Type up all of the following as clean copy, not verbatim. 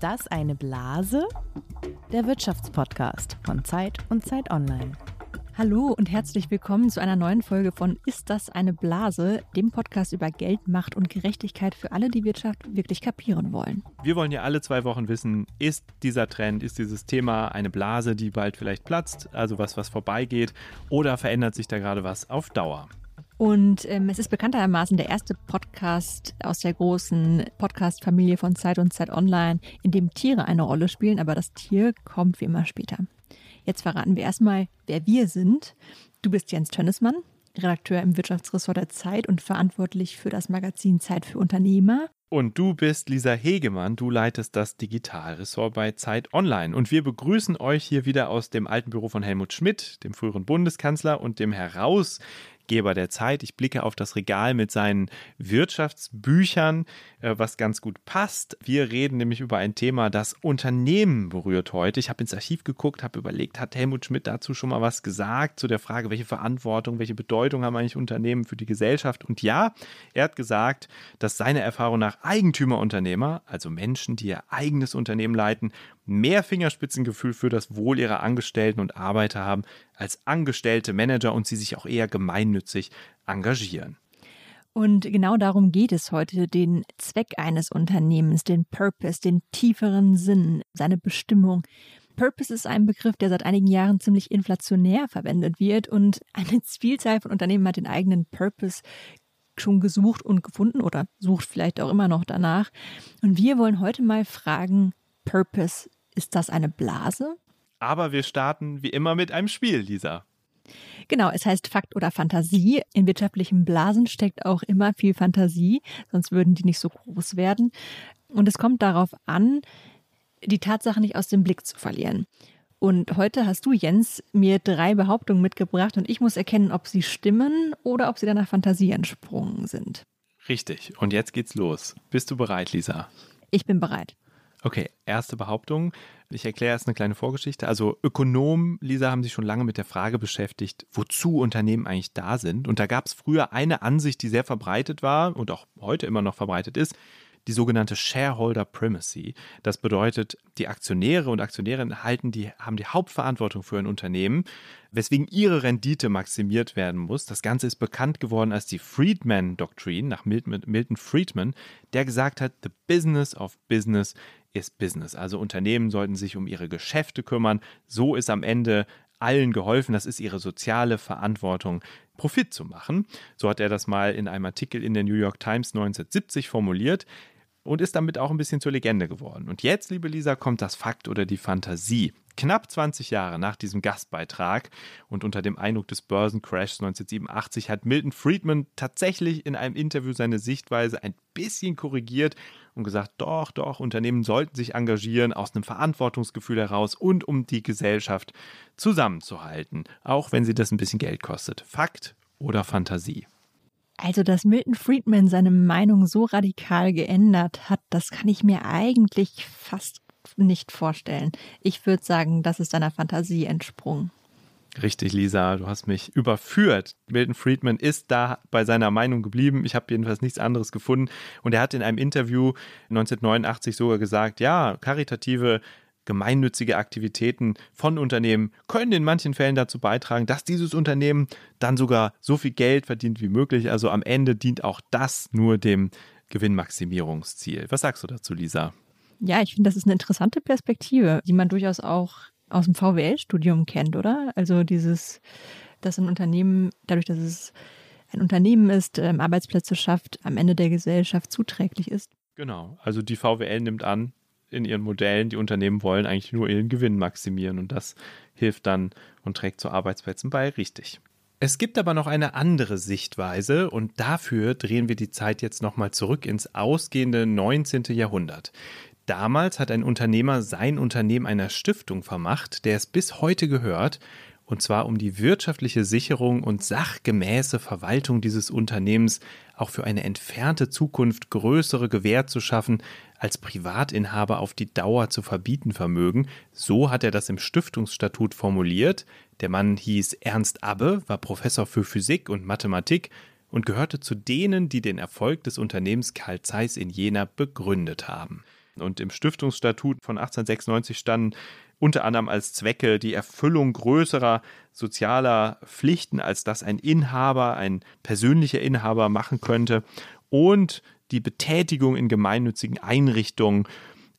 Ist das eine Blase? Der Wirtschaftspodcast von Zeit und Zeit Online. Hallo und herzlich willkommen zu einer neuen Folge von Ist das eine Blase? Dem Podcast über Geld, Macht und Gerechtigkeit für alle, die Wirtschaft wirklich kapieren wollen. Wir wollen ja alle 2 Wochen wissen, ist dieser Trend, ist dieses Thema eine Blase, die bald vielleicht platzt, also was vorbeigeht, oder verändert sich da gerade was auf Dauer? Und es ist bekanntermaßen der erste Podcast aus der großen Podcast-Familie von Zeit und Zeit Online, in dem Tiere eine Rolle spielen, aber das Tier kommt wie immer später. Jetzt verraten wir erstmal, wer wir sind. Du bist Jens Tönnesmann, Redakteur im Wirtschaftsressort der Zeit und verantwortlich für das Magazin Zeit für Unternehmer. Und du bist Lisa Hegemann, du leitest das Digitalressort bei Zeit Online. Und wir begrüßen euch hier wieder aus dem alten Büro von Helmut Schmidt, dem früheren Bundeskanzler und dem Herausgeber der Zeit. Ich blicke auf das Regal mit seinen Wirtschaftsbüchern, was ganz gut passt. Wir reden nämlich über ein Thema, das Unternehmen berührt heute. Ich habe ins Archiv geguckt, habe überlegt, hat Helmut Schmidt dazu schon mal was gesagt, zu der Frage, welche Verantwortung, welche Bedeutung haben eigentlich Unternehmen für die Gesellschaft? Und ja, er hat gesagt, dass seiner Erfahrung nach Eigentümerunternehmer, also Menschen, die ihr eigenes Unternehmen leiten, mehr Fingerspitzengefühl für das Wohl ihrer Angestellten und Arbeiter haben als angestellte Manager und sie sich auch eher gemeinnützig engagieren. Und genau darum geht es heute, den Zweck eines Unternehmens, den Purpose, den tieferen Sinn, seine Bestimmung. Purpose ist ein Begriff, der seit einigen Jahren ziemlich inflationär verwendet wird und eine Vielzahl von Unternehmen hat den eigenen Purpose schon gesucht und gefunden oder sucht vielleicht auch immer noch danach. Und wir wollen heute mal fragen, Purpose, ist das eine Blase? Aber wir starten wie immer mit einem Spiel, Lisa. Genau, es heißt Fakt oder Fantasie. In wirtschaftlichen Blasen steckt auch immer viel Fantasie, sonst würden die nicht so groß werden. Und es kommt darauf an, die Tatsache nicht aus dem Blick zu verlieren. Und heute hast du, Jens, mir 3 Behauptungen mitgebracht und ich muss erkennen, ob sie stimmen oder ob sie deiner Fantasie entsprungen sind. Richtig. Und jetzt geht's los. Bist du bereit, Lisa? Ich bin bereit. Okay, erste Behauptung. Ich erkläre erst eine kleine Vorgeschichte. Also Ökonomen, Lisa, haben sich schon lange mit der Frage beschäftigt, wozu Unternehmen eigentlich da sind. Und da gab es früher eine Ansicht, die sehr verbreitet war und auch heute immer noch verbreitet ist. Die sogenannte Shareholder Primacy. Das bedeutet, die Aktionäre und Aktionärinnen haben die Hauptverantwortung für ein Unternehmen, weswegen ihre Rendite maximiert werden muss. Das Ganze ist bekannt geworden als die Friedman Doctrine nach Milton Friedman, der gesagt hat, the business of business is business. Also Unternehmen sollten sich um ihre Geschäfte kümmern. So ist am Ende allen geholfen. Das ist ihre soziale Verantwortung, Profit zu machen. So hat er das mal in einem Artikel in der New York Times 1970 formuliert und ist damit auch ein bisschen zur Legende geworden. Und jetzt, liebe Lisa, kommt das Fakt oder die Fantasie. Knapp 20 Jahre nach diesem Gastbeitrag und unter dem Eindruck des Börsencrashs 1987 hat Milton Friedman tatsächlich in einem Interview seine Sichtweise ein bisschen korrigiert und gesagt, doch, Unternehmen sollten sich engagieren, aus einem Verantwortungsgefühl heraus und um die Gesellschaft zusammenzuhalten, auch wenn sie das ein bisschen Geld kostet. Fakt oder Fantasie? Also, dass Milton Friedman seine Meinung so radikal geändert hat, das kann ich mir eigentlich fast nicht vorstellen. Ich würde sagen, das ist deiner Fantasie entsprungen. Richtig, Lisa, du hast mich überführt. Milton Friedman ist da bei seiner Meinung geblieben. Ich habe jedenfalls nichts anderes gefunden. Und er hat in einem Interview 1989 sogar gesagt, ja, karitative, gemeinnützige Aktivitäten von Unternehmen können in manchen Fällen dazu beitragen, dass dieses Unternehmen dann sogar so viel Geld verdient wie möglich. Also am Ende dient auch das nur dem Gewinnmaximierungsziel. Was sagst du dazu, Lisa? Ja, ich finde, das ist eine interessante Perspektive, die man durchaus auch aus dem VWL-Studium kennt, oder? Also dieses, dass ein Unternehmen, dadurch, dass es ein Unternehmen ist, Arbeitsplätze schafft, am Ende der Gesellschaft zuträglich ist. Genau, also die VWL nimmt an, in ihren Modellen, die Unternehmen wollen eigentlich nur ihren Gewinn maximieren und das hilft dann und trägt zu Arbeitsplätzen bei, richtig. Es gibt aber noch eine andere Sichtweise und dafür drehen wir die Zeit jetzt nochmal zurück ins ausgehende 19. Jahrhundert. Damals hat ein Unternehmer sein Unternehmen einer Stiftung vermacht, der es bis heute gehört, und zwar um die wirtschaftliche Sicherung und sachgemäße Verwaltung dieses Unternehmens auch für eine entfernte Zukunft größere Gewähr zu schaffen, als Privatinhaber auf die Dauer zu verbieten vermögen. So hat er das im Stiftungsstatut formuliert. Der Mann hieß Ernst Abbe, war Professor für Physik und Mathematik und gehörte zu denen, die den Erfolg des Unternehmens Carl Zeiss in Jena begründet haben. Und im Stiftungsstatut von 1896 standen unter anderem als Zwecke die Erfüllung größerer sozialer Pflichten, als das ein Inhaber, ein persönlicher Inhaber machen könnte, und die Betätigung in gemeinnützigen Einrichtungen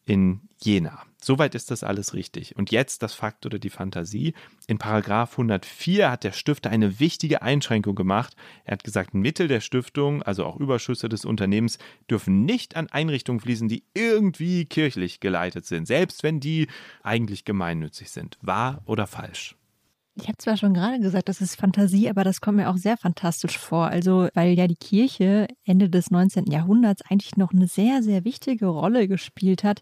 in Jena. Soweit ist das alles richtig. Und jetzt das Fakt oder die Fantasie. In Paragraph 104 hat der Stifter eine wichtige Einschränkung gemacht. Er hat gesagt, Mittel der Stiftung, also auch Überschüsse des Unternehmens, dürfen nicht an Einrichtungen fließen, die irgendwie kirchlich geleitet sind, selbst wenn die eigentlich gemeinnützig sind. Wahr oder falsch? Ich habe zwar schon gerade gesagt, das ist Fantasie, aber das kommt mir auch sehr fantastisch vor. Also, weil ja die Kirche Ende des 19. Jahrhunderts eigentlich noch eine sehr, sehr wichtige Rolle gespielt hat.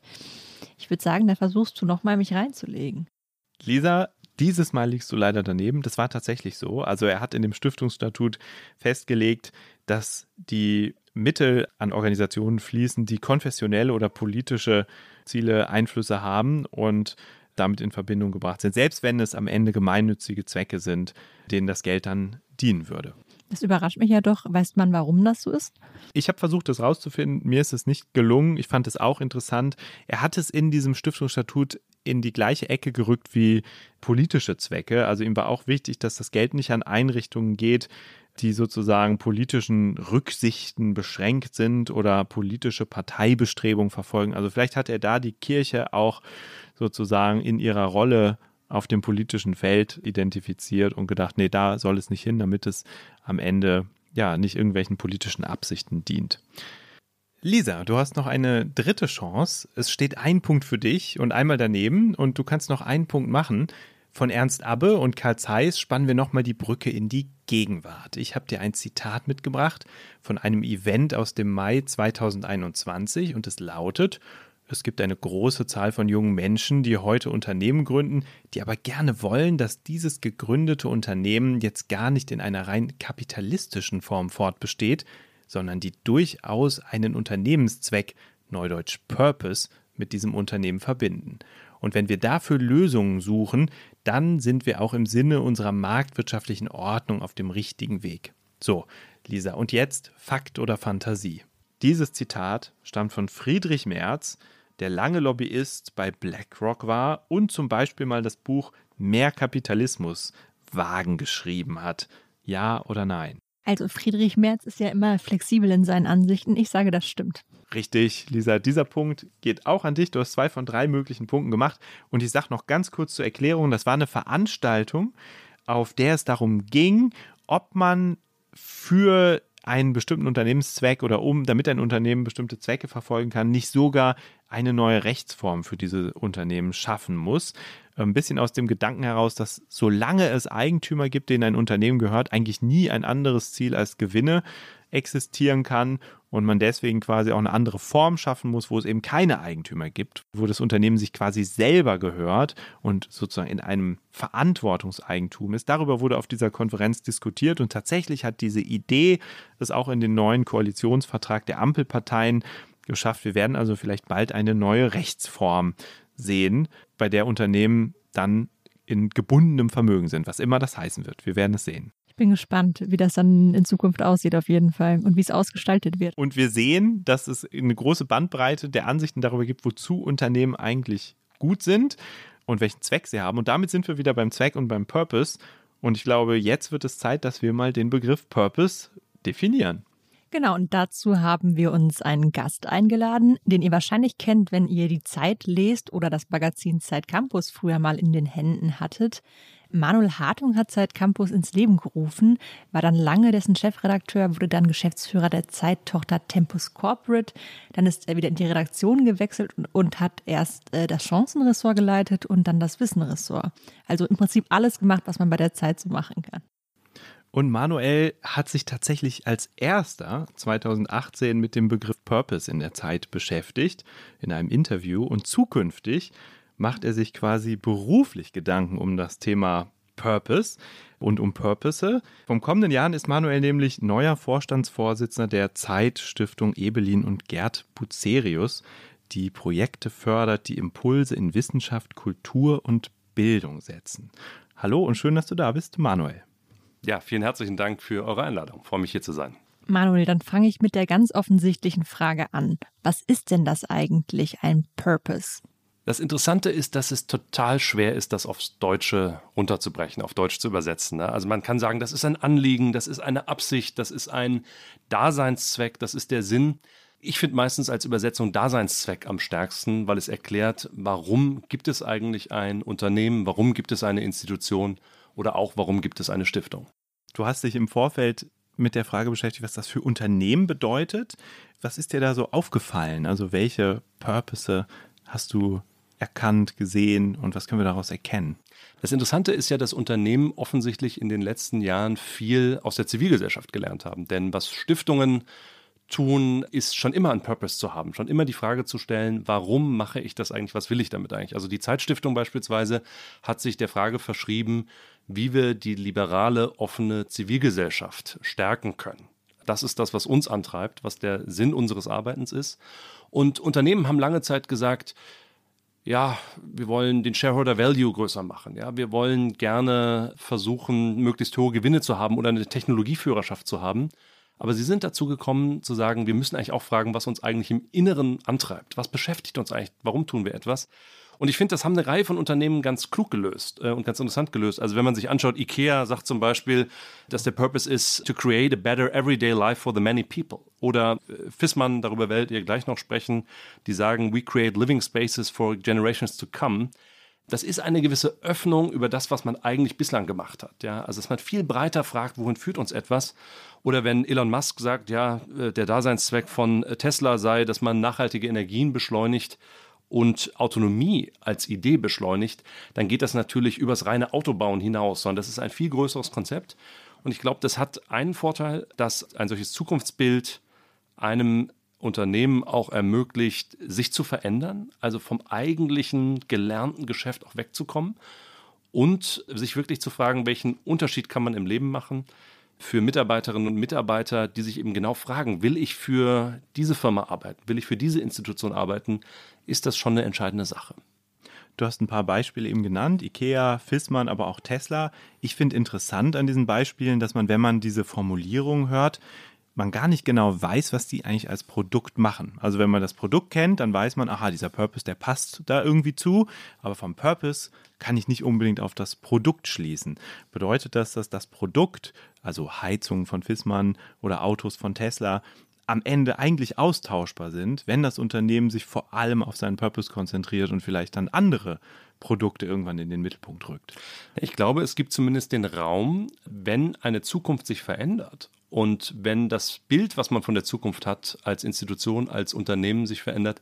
Ich würde sagen, da versuchst du nochmal, mich reinzulegen. Lisa, dieses Mal liegst du leider daneben. Das war tatsächlich so. Also er hat in dem Stiftungsstatut festgelegt, dass die Mittel an Organisationen fließen, die konfessionelle oder politische Ziele, Einflüsse haben und damit in Verbindung gebracht sind. Selbst wenn es am Ende gemeinnützige Zwecke sind, denen das Geld dann dienen würde. Das überrascht mich ja doch. Weiß man, warum das so ist? Ich habe versucht, das rauszufinden. Mir ist es nicht gelungen. Ich fand es auch interessant. Er hat es in diesem Stiftungsstatut in die gleiche Ecke gerückt wie politische Zwecke. Also ihm war auch wichtig, dass das Geld nicht an Einrichtungen geht, die sozusagen politischen Rücksichten beschränkt sind oder politische Parteibestrebungen verfolgen. Also vielleicht hat er da die Kirche auch sozusagen in ihrer Rolle auf dem politischen Feld identifiziert und gedacht, nee, da soll es nicht hin, damit es am Ende ja nicht irgendwelchen politischen Absichten dient. Lisa, du hast noch eine dritte Chance. Es steht ein Punkt für dich und einmal daneben und du kannst noch einen Punkt machen. Von Ernst Abbe und Carl Zeiss spannen wir nochmal die Brücke in die Gegenwart. Ich habe dir ein Zitat mitgebracht von einem Event aus dem Mai 2021 und es lautet: Es gibt eine große Zahl von jungen Menschen, die heute Unternehmen gründen, die aber gerne wollen, dass dieses gegründete Unternehmen jetzt gar nicht in einer rein kapitalistischen Form fortbesteht, sondern die durchaus einen Unternehmenszweck, neudeutsch Purpose, mit diesem Unternehmen verbinden. Und wenn wir dafür Lösungen suchen, dann sind wir auch im Sinne unserer marktwirtschaftlichen Ordnung auf dem richtigen Weg. So, Lisa, und jetzt Fakt oder Fantasie? Dieses Zitat stammt von Friedrich Merz, der lange Lobbyist bei BlackRock war und zum Beispiel mal das Buch Mehr Kapitalismus wagen geschrieben hat. Ja oder nein? Also Friedrich Merz ist ja immer flexibel in seinen Ansichten. Ich sage, das stimmt. Richtig, Lisa. Dieser Punkt geht auch an dich. Du hast 2 von 3 möglichen Punkten gemacht. Und ich sage noch ganz kurz zur Erklärung, das war eine Veranstaltung, auf der es darum ging, ob man für einen bestimmten Unternehmenszweck oder damit ein Unternehmen bestimmte Zwecke verfolgen kann, nicht sogar eine neue Rechtsform für diese Unternehmen schaffen muss. Ein bisschen aus dem Gedanken heraus, dass solange es Eigentümer gibt, denen ein Unternehmen gehört, eigentlich nie ein anderes Ziel als Gewinne existieren kann und man deswegen quasi auch eine andere Form schaffen muss, wo es eben keine Eigentümer gibt, wo das Unternehmen sich quasi selber gehört und sozusagen in einem Verantwortungseigentum ist. Darüber wurde auf dieser Konferenz diskutiert und tatsächlich hat diese Idee es auch in den neuen Koalitionsvertrag der Ampelparteien geschafft. Wir werden also vielleicht bald eine neue Rechtsform sehen, bei der Unternehmen dann in gebundenem Vermögen sind, was immer das heißen wird. Wir werden es sehen. Ich bin gespannt, wie das dann in Zukunft aussieht auf jeden Fall und wie es ausgestaltet wird. Und wir sehen, dass es eine große Bandbreite der Ansichten darüber gibt, wozu Unternehmen eigentlich gut sind und welchen Zweck sie haben. Und damit sind wir wieder beim Zweck und beim Purpose. Und ich glaube, jetzt wird es Zeit, dass wir mal den Begriff Purpose definieren. Genau, und dazu haben wir uns einen Gast eingeladen, den ihr wahrscheinlich kennt, wenn ihr die Zeit lest oder das Magazin Zeit Campus früher mal in den Händen hattet. Manuel Hartung hat Zeit Campus ins Leben gerufen, war dann lange dessen Chefredakteur, wurde dann Geschäftsführer der Zeit-Tochter Tempus Corporate. Dann ist er wieder in die Redaktion gewechselt und hat erst das Chancenressort geleitet und dann das Wissenressort. Also im Prinzip alles gemacht, was man bei der Zeit so machen kann. Und Manuel hat sich tatsächlich als erster 2018 mit dem Begriff Purpose in der Zeit beschäftigt, in einem Interview. Und zukünftig macht er sich quasi beruflich Gedanken um das Thema Purpose und um Purpose. Vom kommenden Jahr ist Manuel nämlich neuer Vorstandsvorsitzender der Zeitstiftung Ebelin und Gerd Bucerius, die Projekte fördert, die Impulse in Wissenschaft, Kultur und Bildung setzen. Hallo und schön, dass du da bist, Manuel. Ja, vielen herzlichen Dank für eure Einladung. Ich freue mich, hier zu sein. Manuel, dann fange ich mit der ganz offensichtlichen Frage an. Was ist denn das eigentlich, ein Purpose? Das Interessante ist, dass es total schwer ist, das aufs Deutsche runterzubrechen, auf Deutsch zu übersetzen. Also man kann sagen, das ist ein Anliegen, das ist eine Absicht, das ist ein Daseinszweck, das ist der Sinn. Ich finde meistens als Übersetzung Daseinszweck am stärksten, weil es erklärt, warum gibt es eigentlich ein Unternehmen, warum gibt es eine Institution oder auch warum gibt es eine Stiftung. Du hast dich im Vorfeld mit der Frage beschäftigt, was das für Unternehmen bedeutet. Was ist dir da so aufgefallen? Also welche Purpose hast du erkannt, gesehen und was können wir daraus erkennen? Das Interessante ist ja, dass Unternehmen offensichtlich in den letzten Jahren viel aus der Zivilgesellschaft gelernt haben. Denn was Stiftungen tun, ist schon immer einen Purpose zu haben, schon immer die Frage zu stellen, warum mache ich das eigentlich, was will ich damit eigentlich? Also die Zeitstiftung beispielsweise hat sich der Frage verschrieben, wie wir die liberale, offene Zivilgesellschaft stärken können. Das ist das, was uns antreibt, was der Sinn unseres Arbeitens ist. Und Unternehmen haben lange Zeit gesagt, ja, wir wollen den Shareholder Value größer machen. Ja, wir wollen gerne versuchen, möglichst hohe Gewinne zu haben oder eine Technologieführerschaft zu haben. Aber sie sind dazu gekommen zu sagen, wir müssen eigentlich auch fragen, was uns eigentlich im Inneren antreibt. Was beschäftigt uns eigentlich? Warum tun wir etwas? Und ich finde, das haben eine Reihe von Unternehmen ganz klug gelöst und ganz interessant gelöst. Also wenn man sich anschaut, IKEA sagt zum Beispiel, dass der Purpose ist, to create a better everyday life for the many people. Oder Viessmann, darüber werdet ihr gleich noch sprechen, die sagen, we create living spaces for generations to come. Das ist eine gewisse Öffnung über das, was man eigentlich bislang gemacht hat. Ja? Also dass man viel breiter fragt, wohin führt uns etwas? Oder wenn Elon Musk sagt, ja, der Daseinszweck von Tesla sei, dass man nachhaltige Energien beschleunigt und Autonomie als Idee beschleunigt, dann geht das natürlich übers reine Autobauen hinaus, sondern das ist ein viel größeres Konzept. Und ich glaube, das hat einen Vorteil, dass ein solches Zukunftsbild einem Unternehmen auch ermöglicht, sich zu verändern, also vom eigentlichen gelernten Geschäft auch wegzukommen und sich wirklich zu fragen, welchen Unterschied kann man im Leben machen für Mitarbeiterinnen und Mitarbeiter, die sich eben genau fragen, will ich für diese Firma arbeiten, will ich für diese Institution arbeiten, ist das schon eine entscheidende Sache. Du hast ein paar Beispiele eben genannt, IKEA, Viessmann, aber auch Tesla. Ich finde interessant an diesen Beispielen, dass man, wenn man diese Formulierung hört, man gar nicht genau weiß, was die eigentlich als Produkt machen. Also wenn man das Produkt kennt, dann weiß man, aha, dieser Purpose, der passt da irgendwie zu, aber vom Purpose kann ich nicht unbedingt auf das Produkt schließen. Bedeutet das, dass das Produkt, also Heizungen von Viessmann oder Autos von Tesla, am Ende eigentlich austauschbar sind, wenn das Unternehmen sich vor allem auf seinen Purpose konzentriert und vielleicht dann andere Produkte irgendwann in den Mittelpunkt rückt? Ich glaube, es gibt zumindest den Raum, wenn eine Zukunft sich verändert und wenn das Bild, was man von der Zukunft hat, als Institution, als Unternehmen sich verändert,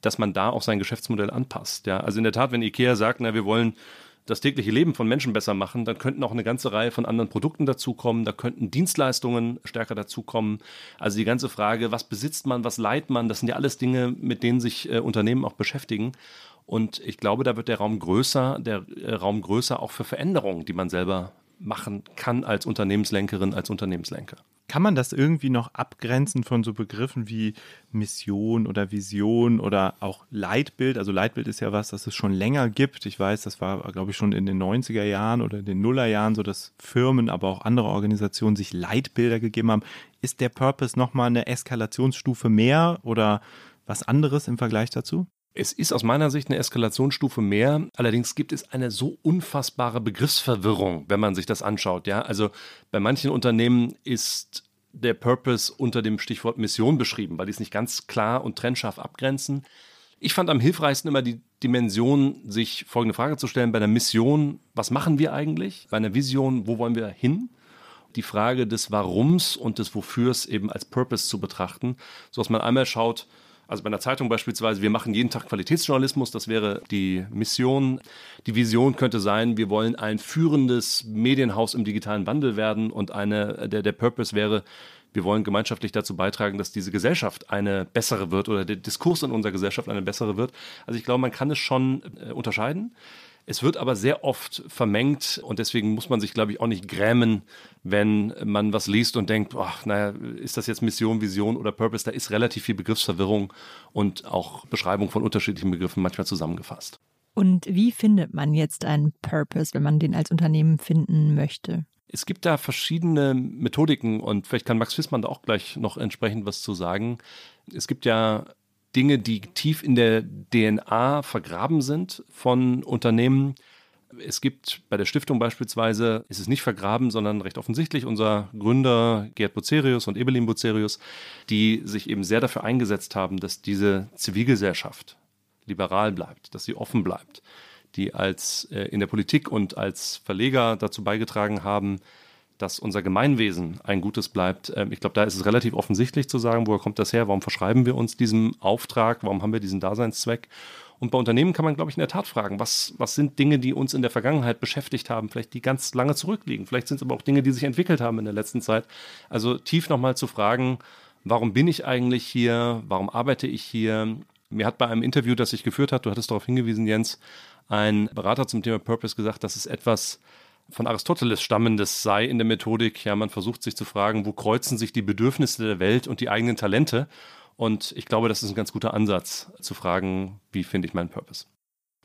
dass man da auch sein Geschäftsmodell anpasst. Ja, also in der Tat, wenn IKEA sagt, na, wir wollen das tägliche Leben von Menschen besser machen, dann könnten auch eine ganze Reihe von anderen Produkten dazukommen, da könnten Dienstleistungen stärker dazukommen. Also die ganze Frage, was besitzt man, was leiht man, das sind ja alles Dinge, mit denen sich Unternehmen auch beschäftigen. Und ich glaube, da wird der Raum größer auch für Veränderungen, die man selber machen kann als Unternehmenslenkerin, als Unternehmenslenker. Kann man das irgendwie noch abgrenzen von so Begriffen wie Mission oder Vision oder auch Leitbild? Also Leitbild ist ja was, das es schon länger gibt. Ich weiß, das war, glaube ich, schon in den 90er Jahren oder in den Nullerjahren so, dass Firmen, aber auch andere Organisationen sich Leitbilder gegeben haben. Ist der Purpose nochmal eine Eskalationsstufe mehr oder was anderes im Vergleich dazu? Es ist aus meiner Sicht eine Eskalationsstufe mehr, allerdings gibt es eine so unfassbare Begriffsverwirrung, wenn man sich das anschaut. Ja? Also bei manchen Unternehmen ist der Purpose unter dem Stichwort Mission beschrieben, weil die es nicht ganz klar und trennscharf abgrenzen. Ich fand am hilfreichsten immer die Dimension, sich folgende Frage zu stellen. Bei der Mission, was machen wir eigentlich? Bei einer Vision, wo wollen wir hin? Die Frage des Warums und des Wofürs eben als Purpose zu betrachten, sodass man einmal schaut, also bei einer Zeitung beispielsweise, wir machen jeden Tag Qualitätsjournalismus, das wäre die Mission. Die Vision könnte sein, wir wollen ein führendes Medienhaus im digitalen Wandel werden und der Purpose wäre, wir wollen gemeinschaftlich dazu beitragen, dass diese Gesellschaft eine bessere wird oder der Diskurs in unserer Gesellschaft eine bessere wird. Also ich glaube, man kann es schon unterscheiden. Es wird aber sehr oft vermengt und deswegen muss man sich, glaube ich, auch nicht grämen, wenn man was liest und denkt, ach, naja, ist das jetzt Mission, Vision oder Purpose? Da ist relativ viel Begriffsverwirrung und auch Beschreibung von unterschiedlichen Begriffen manchmal zusammengefasst. Und wie findet man jetzt einen Purpose, wenn man den als Unternehmen finden möchte? Es gibt da verschiedene Methodiken und vielleicht kann Max Viessmann da auch gleich noch entsprechend was zu sagen. Es gibt ja Dinge, die tief in der DNA vergraben sind von Unternehmen. Es gibt bei der Stiftung beispielsweise, ist es nicht vergraben, sondern recht offensichtlich unser Gründer Gerd Bucerius und Ebelin Bucerius, die sich eben sehr dafür eingesetzt haben, dass diese Zivilgesellschaft liberal bleibt, dass sie offen bleibt, die als in der Politik und als Verleger dazu beigetragen haben, dass unser Gemeinwesen ein gutes bleibt. Ich glaube, da ist es relativ offensichtlich zu sagen, woher kommt das her, warum verschreiben wir uns diesem Auftrag, warum haben wir diesen Daseinszweck? Und bei Unternehmen kann man, glaube ich, in der Tat fragen, was sind Dinge, die uns in der Vergangenheit beschäftigt haben, vielleicht die ganz lange zurückliegen, vielleicht sind es aber auch Dinge, die sich entwickelt haben in der letzten Zeit. Also tief nochmal zu fragen, warum bin ich eigentlich hier, warum arbeite ich hier? Mir hat bei einem Interview, das ich geführt habe, du hattest darauf hingewiesen, Jens, ein Berater zum Thema Purpose gesagt, dass es etwas von Aristoteles stammendes sei in der Methodik. Ja, man versucht sich zu fragen, wo kreuzen sich die Bedürfnisse der Welt und die eigenen Talente? Und ich glaube, das ist ein ganz guter Ansatz, zu fragen, wie finde ich meinen Purpose?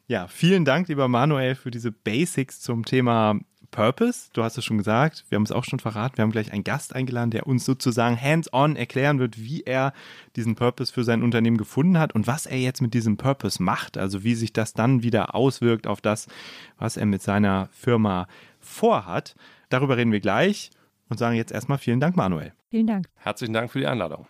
Ja, vielen Dank, lieber Manuel, für diese Basics zum Thema Purpose. Du hast es schon gesagt, wir haben es auch schon verraten. Wir haben gleich einen Gast eingeladen, der uns sozusagen hands-on erklären wird, wie er diesen Purpose für sein Unternehmen gefunden hat und was er jetzt mit diesem Purpose macht. Also wie sich das dann wieder auswirkt auf das, was er mit seiner Firma vorhat. Darüber reden wir gleich und sagen jetzt erstmal vielen Dank, Manuel. Vielen Dank. Herzlichen Dank für die Einladung.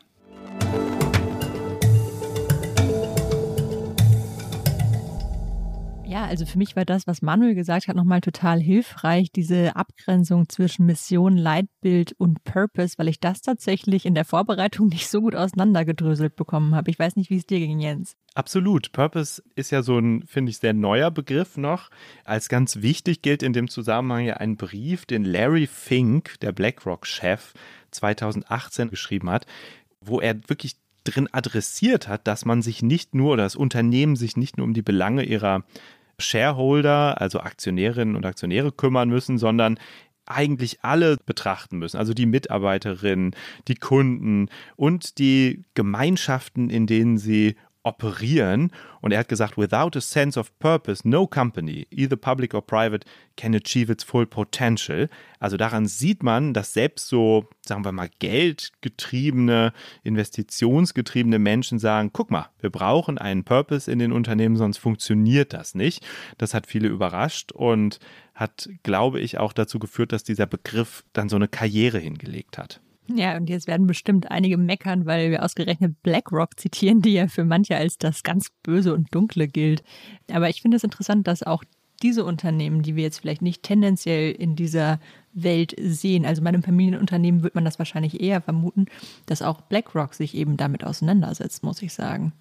Ja, also für mich war das, was Manuel gesagt hat, nochmal total hilfreich, diese Abgrenzung zwischen Mission, Leitbild und Purpose, weil ich das tatsächlich in der Vorbereitung nicht so gut auseinandergedröselt bekommen habe. Ich weiß nicht, wie es dir ging, Jens. Absolut. Purpose ist ja so ein, finde ich, sehr neuer Begriff noch. Als ganz wichtig gilt in dem Zusammenhang ja ein Brief, den Larry Fink, der BlackRock-Chef, 2018 geschrieben hat, wo er wirklich drin adressiert hat, dass man sich nicht nur oder das Unternehmen sich nicht nur um die Belange ihrer Shareholder, also Aktionärinnen und Aktionäre kümmern müssen, sondern eigentlich alle betrachten müssen, also die Mitarbeiterinnen, die Kunden und die Gemeinschaften, in denen sie operieren. Und er hat gesagt, without a sense of purpose, no company, either public or private, can achieve its full potential. Also daran sieht man, dass selbst so, sagen wir mal, geldgetriebene, investitionsgetriebene Menschen sagen, guck mal, wir brauchen einen Purpose in den Unternehmen, sonst funktioniert das nicht. Das hat viele überrascht und hat, glaube ich, auch dazu geführt, dass dieser Begriff dann so eine Karriere hingelegt hat. Ja, und jetzt werden bestimmt einige meckern, weil wir ausgerechnet BlackRock zitieren, die ja für manche als das ganz Böse und Dunkle gilt. Aber ich finde es interessant, dass auch diese Unternehmen, die wir jetzt vielleicht nicht tendenziell in dieser Welt sehen, also bei einem Familienunternehmen wird man das wahrscheinlich eher vermuten, dass auch BlackRock sich eben damit auseinandersetzt, muss ich sagen.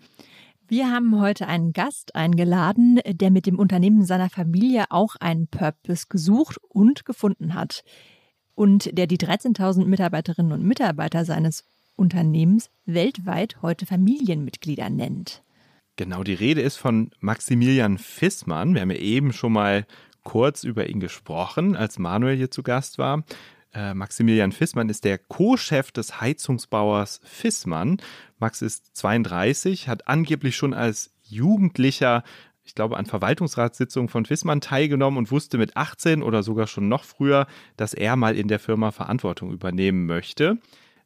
Wir haben heute einen Gast eingeladen, der mit dem Unternehmen seiner Familie auch einen Purpose gesucht und gefunden hat. Und der die 13.000 Mitarbeiterinnen und Mitarbeiter seines Unternehmens weltweit heute Familienmitglieder nennt. Genau, die Rede ist von Maximilian Viessmann. Wir haben ja eben schon mal kurz über ihn gesprochen, als Manuel hier zu Gast war. Maximilian Viessmann ist der Co-Chef des Heizungsbauers Viessmann. Max ist 32, hat angeblich schon als Jugendlicher, ich glaube, an Verwaltungsratssitzungen von Viessmann teilgenommen und wusste mit 18 oder sogar schon noch früher, dass er mal in der Firma Verantwortung übernehmen möchte.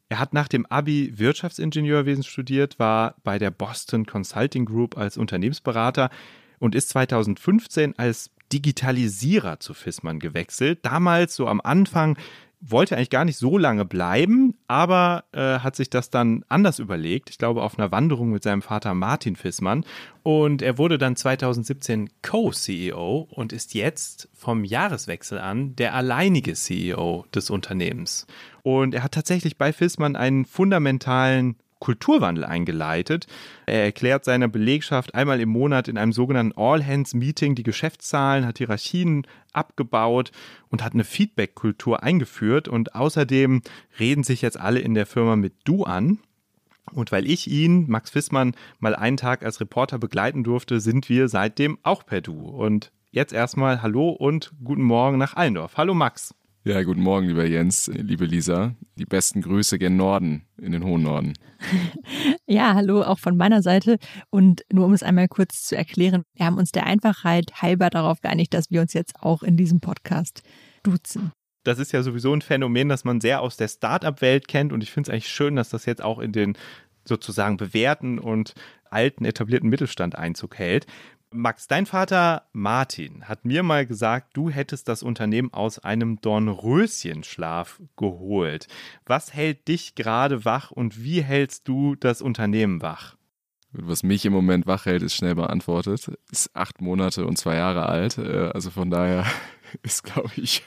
Er hat nach dem Abi Wirtschaftsingenieurwesen studiert, war bei der Boston Consulting Group als Unternehmensberater und ist 2015 als Digitalisierer zu Viessmann gewechselt. Damals, so am Anfang, wollte eigentlich gar nicht so lange bleiben, aber hat sich das dann anders überlegt. Ich glaube, auf einer Wanderung mit seinem Vater Martin Viessmann. Und er wurde dann 2017 Co-CEO und ist jetzt vom Jahreswechsel an der alleinige CEO des Unternehmens. Und er hat tatsächlich bei Viessmann einen fundamentalen Kulturwandel eingeleitet. Er erklärt seiner Belegschaft einmal im Monat in einem sogenannten All-Hands-Meeting die Geschäftszahlen, hat Hierarchien abgebaut und hat eine Feedback-Kultur eingeführt. Und außerdem reden sich jetzt alle in der Firma mit Du an. Und weil ich ihn, Max Viessmann, mal einen Tag als Reporter begleiten durfte, sind wir seitdem auch per Du. Und jetzt erstmal Hallo und guten Morgen nach Allendorf. Hallo Max. Ja, guten Morgen, lieber Jens, liebe Lisa. Die besten Grüße gen Norden, in den hohen Norden. Ja, hallo, auch von meiner Seite. Und nur um es einmal kurz zu erklären, wir haben uns der Einfachheit halber darauf geeinigt, dass wir uns jetzt auch in diesem Podcast duzen. das ist ja sowieso ein Phänomen, das man sehr aus der Start-up-Welt kennt, und ich finde es eigentlich schön, dass das jetzt auch in den sozusagen bewährten und alten etablierten Mittelstand Einzug hält. Max, dein Vater Martin hat mir mal gesagt, du hättest das Unternehmen aus einem Dornröschenschlaf geholt. Was hält dich gerade wach und wie hältst du das Unternehmen wach? Was mich im Moment wach hält, ist schnell beantwortet. Ist 8 Monate und 2 Jahre alt. Also von daher ist, glaube ich,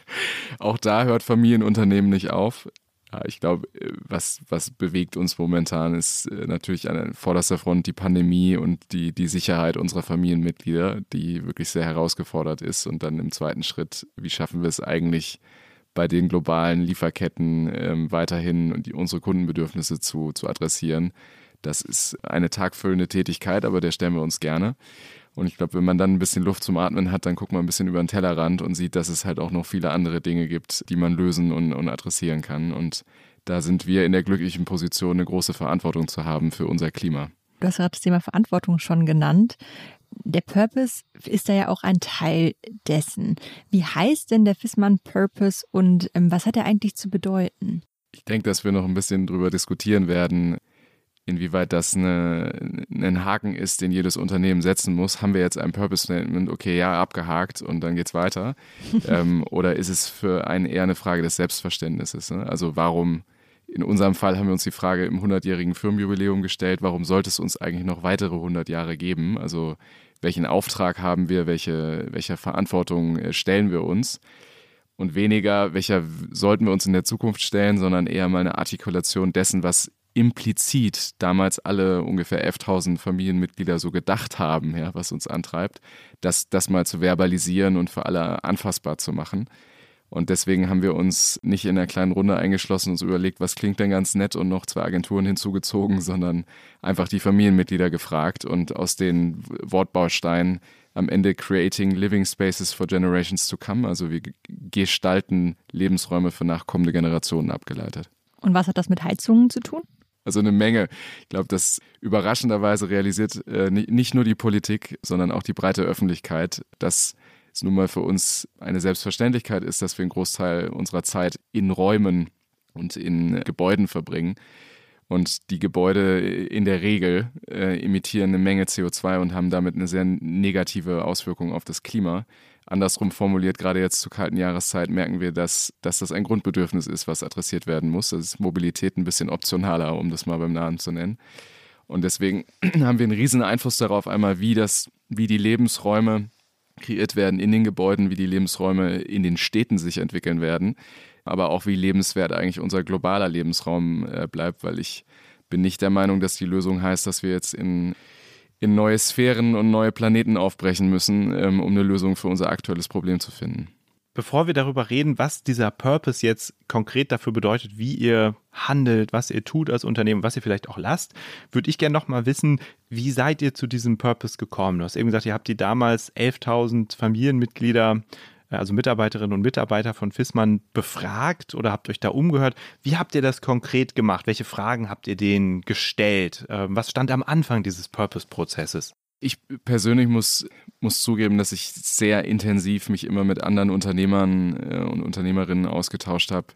auch da hört Familienunternehmen nicht auf. Ja, ich glaube, was bewegt uns momentan, ist natürlich an vorderster Front die Pandemie und die Sicherheit unserer Familienmitglieder, die wirklich sehr herausgefordert ist. Und dann im zweiten Schritt, wie schaffen wir es eigentlich, bei den globalen Lieferketten weiterhin und unsere Kundenbedürfnisse zu adressieren. Das ist eine tagfüllende Tätigkeit, aber der stellen wir uns gerne. Und ich glaube, wenn man dann ein bisschen Luft zum Atmen hat, dann guckt man ein bisschen über den Tellerrand und sieht, dass es halt auch noch viele andere Dinge gibt, die man lösen und adressieren kann. Und da sind wir in der glücklichen Position, eine große Verantwortung zu haben für unser Klima. Du hast gerade das Thema Verantwortung schon genannt. Der Purpose ist da ja auch ein Teil dessen. Wie heißt denn der Viessmann Purpose und was hat er eigentlich zu bedeuten? Ich denke, dass wir noch ein bisschen drüber diskutieren werden, inwieweit das ein Haken ist, den jedes Unternehmen setzen muss. Haben wir jetzt ein Purpose-Statement, okay, ja, abgehakt und dann geht's weiter? Oder ist es für einen eher eine Frage des Selbstverständnisses? Ne? Also warum, in unserem Fall haben wir uns die Frage im 100-jährigen Firmenjubiläum gestellt, warum sollte es uns eigentlich noch weitere 100 Jahre geben? Also welchen Auftrag haben wir, welcher Verantwortung stellen wir uns? Und weniger, welcher sollten wir uns in der Zukunft stellen, sondern eher mal eine Artikulation dessen, was implizit damals alle ungefähr 11.000 Familienmitglieder so gedacht haben, ja, was uns antreibt, das mal zu verbalisieren und für alle anfassbar zu machen. Und deswegen haben wir uns nicht in einer kleinen Runde eingeschlossen und uns überlegt, was klingt denn ganz nett, und noch 2 Agenturen hinzugezogen, sondern einfach die Familienmitglieder gefragt und aus den Wortbausteinen am Ende Creating Living Spaces for Generations to Come, also wir gestalten Lebensräume für nachkommende Generationen, abgeleitet. Und was hat das mit Heizungen zu tun? Also eine Menge. Ich glaube, das überraschenderweise realisiert nicht nur die Politik, sondern auch die breite Öffentlichkeit, dass es nun mal für uns eine Selbstverständlichkeit ist, dass wir einen Großteil unserer Zeit in Räumen und in Gebäuden verbringen. Und die Gebäude in der Regel emittieren eine Menge CO2 und haben damit eine sehr negative Auswirkung auf das Klima. Andersrum formuliert, gerade jetzt zur kalten Jahreszeit merken wir, dass das ein Grundbedürfnis ist, was adressiert werden muss. Das ist Mobilität ein bisschen optionaler, um das mal beim Namen zu nennen. Und deswegen haben wir einen riesen Einfluss darauf, einmal wie die Lebensräume kreiert werden in den Gebäuden, wie die Lebensräume in den Städten sich entwickeln werden, aber auch wie lebenswert eigentlich unser globaler Lebensraum bleibt, weil ich bin nicht der Meinung, dass die Lösung heißt, dass wir jetzt in neue Sphären und neue Planeten aufbrechen müssen, um eine Lösung für unser aktuelles Problem zu finden. Bevor wir darüber reden, was dieser Purpose jetzt konkret dafür bedeutet, wie ihr handelt, was ihr tut als Unternehmen, was ihr vielleicht auch lasst, würde ich gerne nochmal wissen, wie seid ihr zu diesem Purpose gekommen? Du hast eben gesagt, ihr habt die damals 11.000 Familienmitglieder, also Mitarbeiterinnen und Mitarbeiter von Viessmann, befragt oder habt euch da umgehört. Wie habt ihr das konkret gemacht? Welche Fragen habt ihr denen gestellt? Was stand am Anfang dieses Purpose-Prozesses? Ich persönlich muss zugeben, dass ich sehr intensiv mich immer mit anderen Unternehmern und Unternehmerinnen ausgetauscht habe,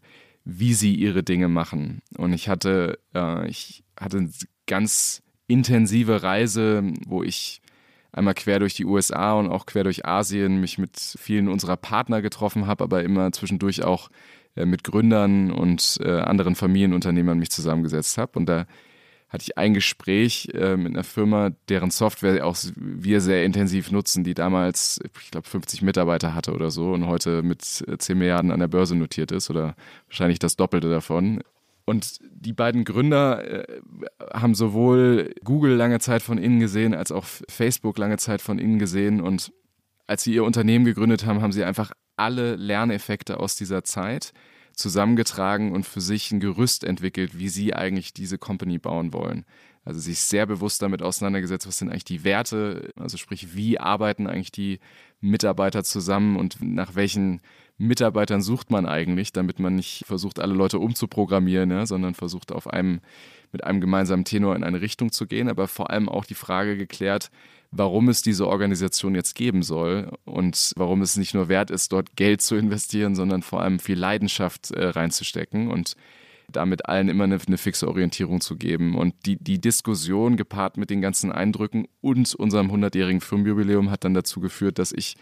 wie sie ihre Dinge machen. Und ich hatte eine ganz intensive Reise, wo ich einmal quer durch die USA und auch quer durch Asien mich mit vielen unserer Partner getroffen habe, aber immer zwischendurch auch mit Gründern und anderen Familienunternehmern mich zusammengesetzt habe. Und da hatte ich ein Gespräch mit einer Firma, deren Software auch wir sehr intensiv nutzen, die damals, ich glaube, 50 Mitarbeiter hatte oder so und heute mit 10 Milliarden an der Börse notiert ist oder wahrscheinlich das Doppelte davon. Und die beiden Gründer haben sowohl Google lange Zeit von innen gesehen, als auch Facebook lange Zeit von innen gesehen. Und als sie ihr Unternehmen gegründet haben, haben sie einfach alle Lerneffekte aus dieser Zeit zusammengetragen und für sich ein Gerüst entwickelt, wie sie eigentlich diese Company bauen wollen. Also sich sehr bewusst damit auseinandergesetzt, was sind eigentlich die Werte, also sprich, wie arbeiten eigentlich die Mitarbeiter zusammen und nach welchen Mitarbeitern sucht man eigentlich, damit man nicht versucht, alle Leute umzuprogrammieren, ja, sondern versucht, mit einem gemeinsamen Tenor in eine Richtung zu gehen. Aber vor allem auch die Frage geklärt, warum es diese Organisation jetzt geben soll und warum es nicht nur wert ist, dort Geld zu investieren, sondern vor allem viel Leidenschaft reinzustecken und damit allen immer eine fixe Orientierung zu geben. Und die Diskussion gepaart mit den ganzen Eindrücken und unserem 100-jährigen Firmenjubiläum hat dann dazu geführt, dass ich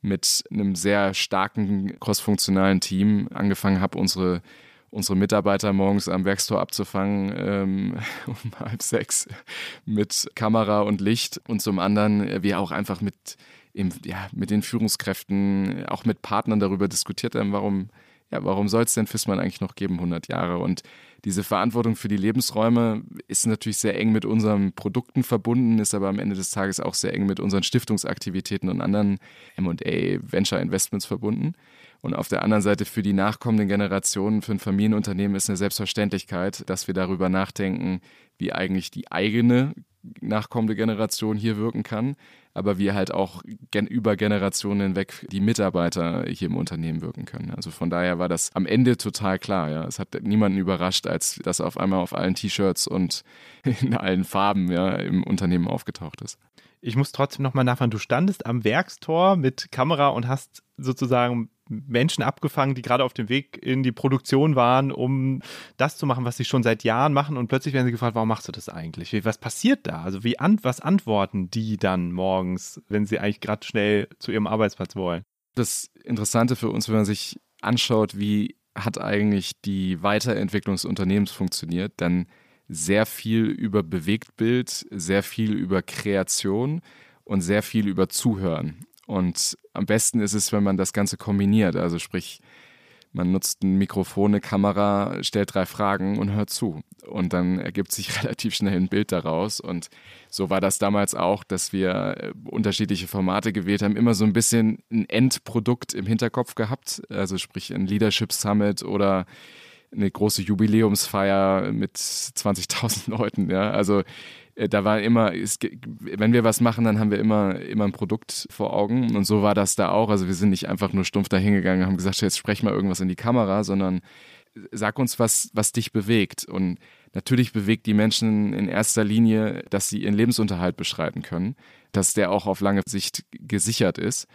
mit einem sehr starken, crossfunktionalen Team angefangen habe, unsere Mitarbeiter morgens am Werkstor abzufangen, um 5:30 mit Kamera und Licht. Und zum anderen, wir auch einfach mit den Führungskräften, auch mit Partnern darüber diskutiert haben, warum soll es denn Viessmann eigentlich noch geben, 100 Jahre? Und diese Verantwortung für die Lebensräume ist natürlich sehr eng mit unseren Produkten verbunden, ist aber am Ende des Tages auch sehr eng mit unseren Stiftungsaktivitäten und anderen M&A-Venture-Investments verbunden. Und auf der anderen Seite für die nachkommenden Generationen, für ein Familienunternehmen ist eine Selbstverständlichkeit, dass wir darüber nachdenken, wie eigentlich die eigene nachkommende Generation hier wirken kann, aber wir halt auch über Generationen hinweg die Mitarbeiter hier im Unternehmen wirken können. Also von daher war das am Ende total klar. Ja. Es hat niemanden überrascht, als das auf einmal auf allen T-Shirts und in allen Farben im Unternehmen aufgetaucht ist. Ich muss trotzdem nochmal nachfragen, du standest am Werkstor mit Kamera und hast sozusagen Menschen abgefangen, die gerade auf dem Weg in die Produktion waren, um das zu machen, was sie schon seit Jahren machen, und plötzlich werden sie gefragt, warum machst du das eigentlich? Was passiert da? Also was antworten die dann morgens, wenn sie eigentlich gerade schnell zu ihrem Arbeitsplatz wollen? Das Interessante für uns, wenn man sich anschaut, wie hat eigentlich die Weiterentwicklung des Unternehmens funktioniert, dann sehr viel über Bewegtbild, sehr viel über Kreation und sehr viel über Zuhören. Und am besten ist es, wenn man das Ganze kombiniert, also sprich, man nutzt ein Mikrofon, eine Kamera, stellt 3 Fragen und hört zu. Und dann ergibt sich relativ schnell ein Bild daraus. Und so war das damals auch, dass wir unterschiedliche Formate gewählt haben, immer so ein bisschen ein Endprodukt im Hinterkopf gehabt, also sprich ein Leadership Summit oder eine große Jubiläumsfeier mit 20.000 Leuten, also da war immer, wenn wir was machen, dann haben wir immer ein Produkt vor Augen, und so war das da auch. Also wir sind nicht einfach nur stumpf da hingegangen und haben gesagt, jetzt sprech mal irgendwas in die Kamera, sondern sag uns, was dich bewegt. Und natürlich bewegt die Menschen in erster Linie, dass sie ihren Lebensunterhalt bestreiten können, dass der auch auf lange Sicht gesichert ist.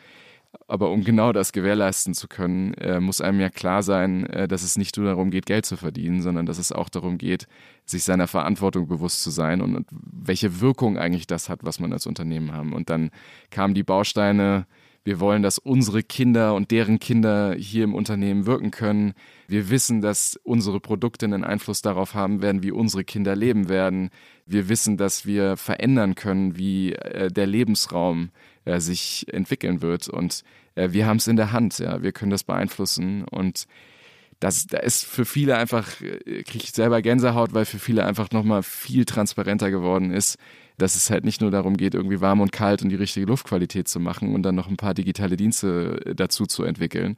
Aber um genau das gewährleisten zu können, muss einem ja klar sein, dass es nicht nur darum geht, Geld zu verdienen, sondern dass es auch darum geht, sich seiner Verantwortung bewusst zu sein und welche Wirkung eigentlich das hat, was man als Unternehmen haben. Und dann kamen die Bausteine, wir wollen, dass unsere Kinder und deren Kinder hier im Unternehmen wirken können. Wir wissen, dass unsere Produkte einen Einfluss darauf haben werden, wie unsere Kinder leben werden. Wir wissen, dass wir verändern können, wie der Lebensraum sich entwickeln wird, und wir haben es in der Hand, wir können das beeinflussen, und da ist für viele einfach, kriege ich selber Gänsehaut, weil für viele einfach nochmal viel transparenter geworden ist, dass es halt nicht nur darum geht, irgendwie warm und kalt und die richtige Luftqualität zu machen und dann noch ein paar digitale Dienste dazu zu entwickeln,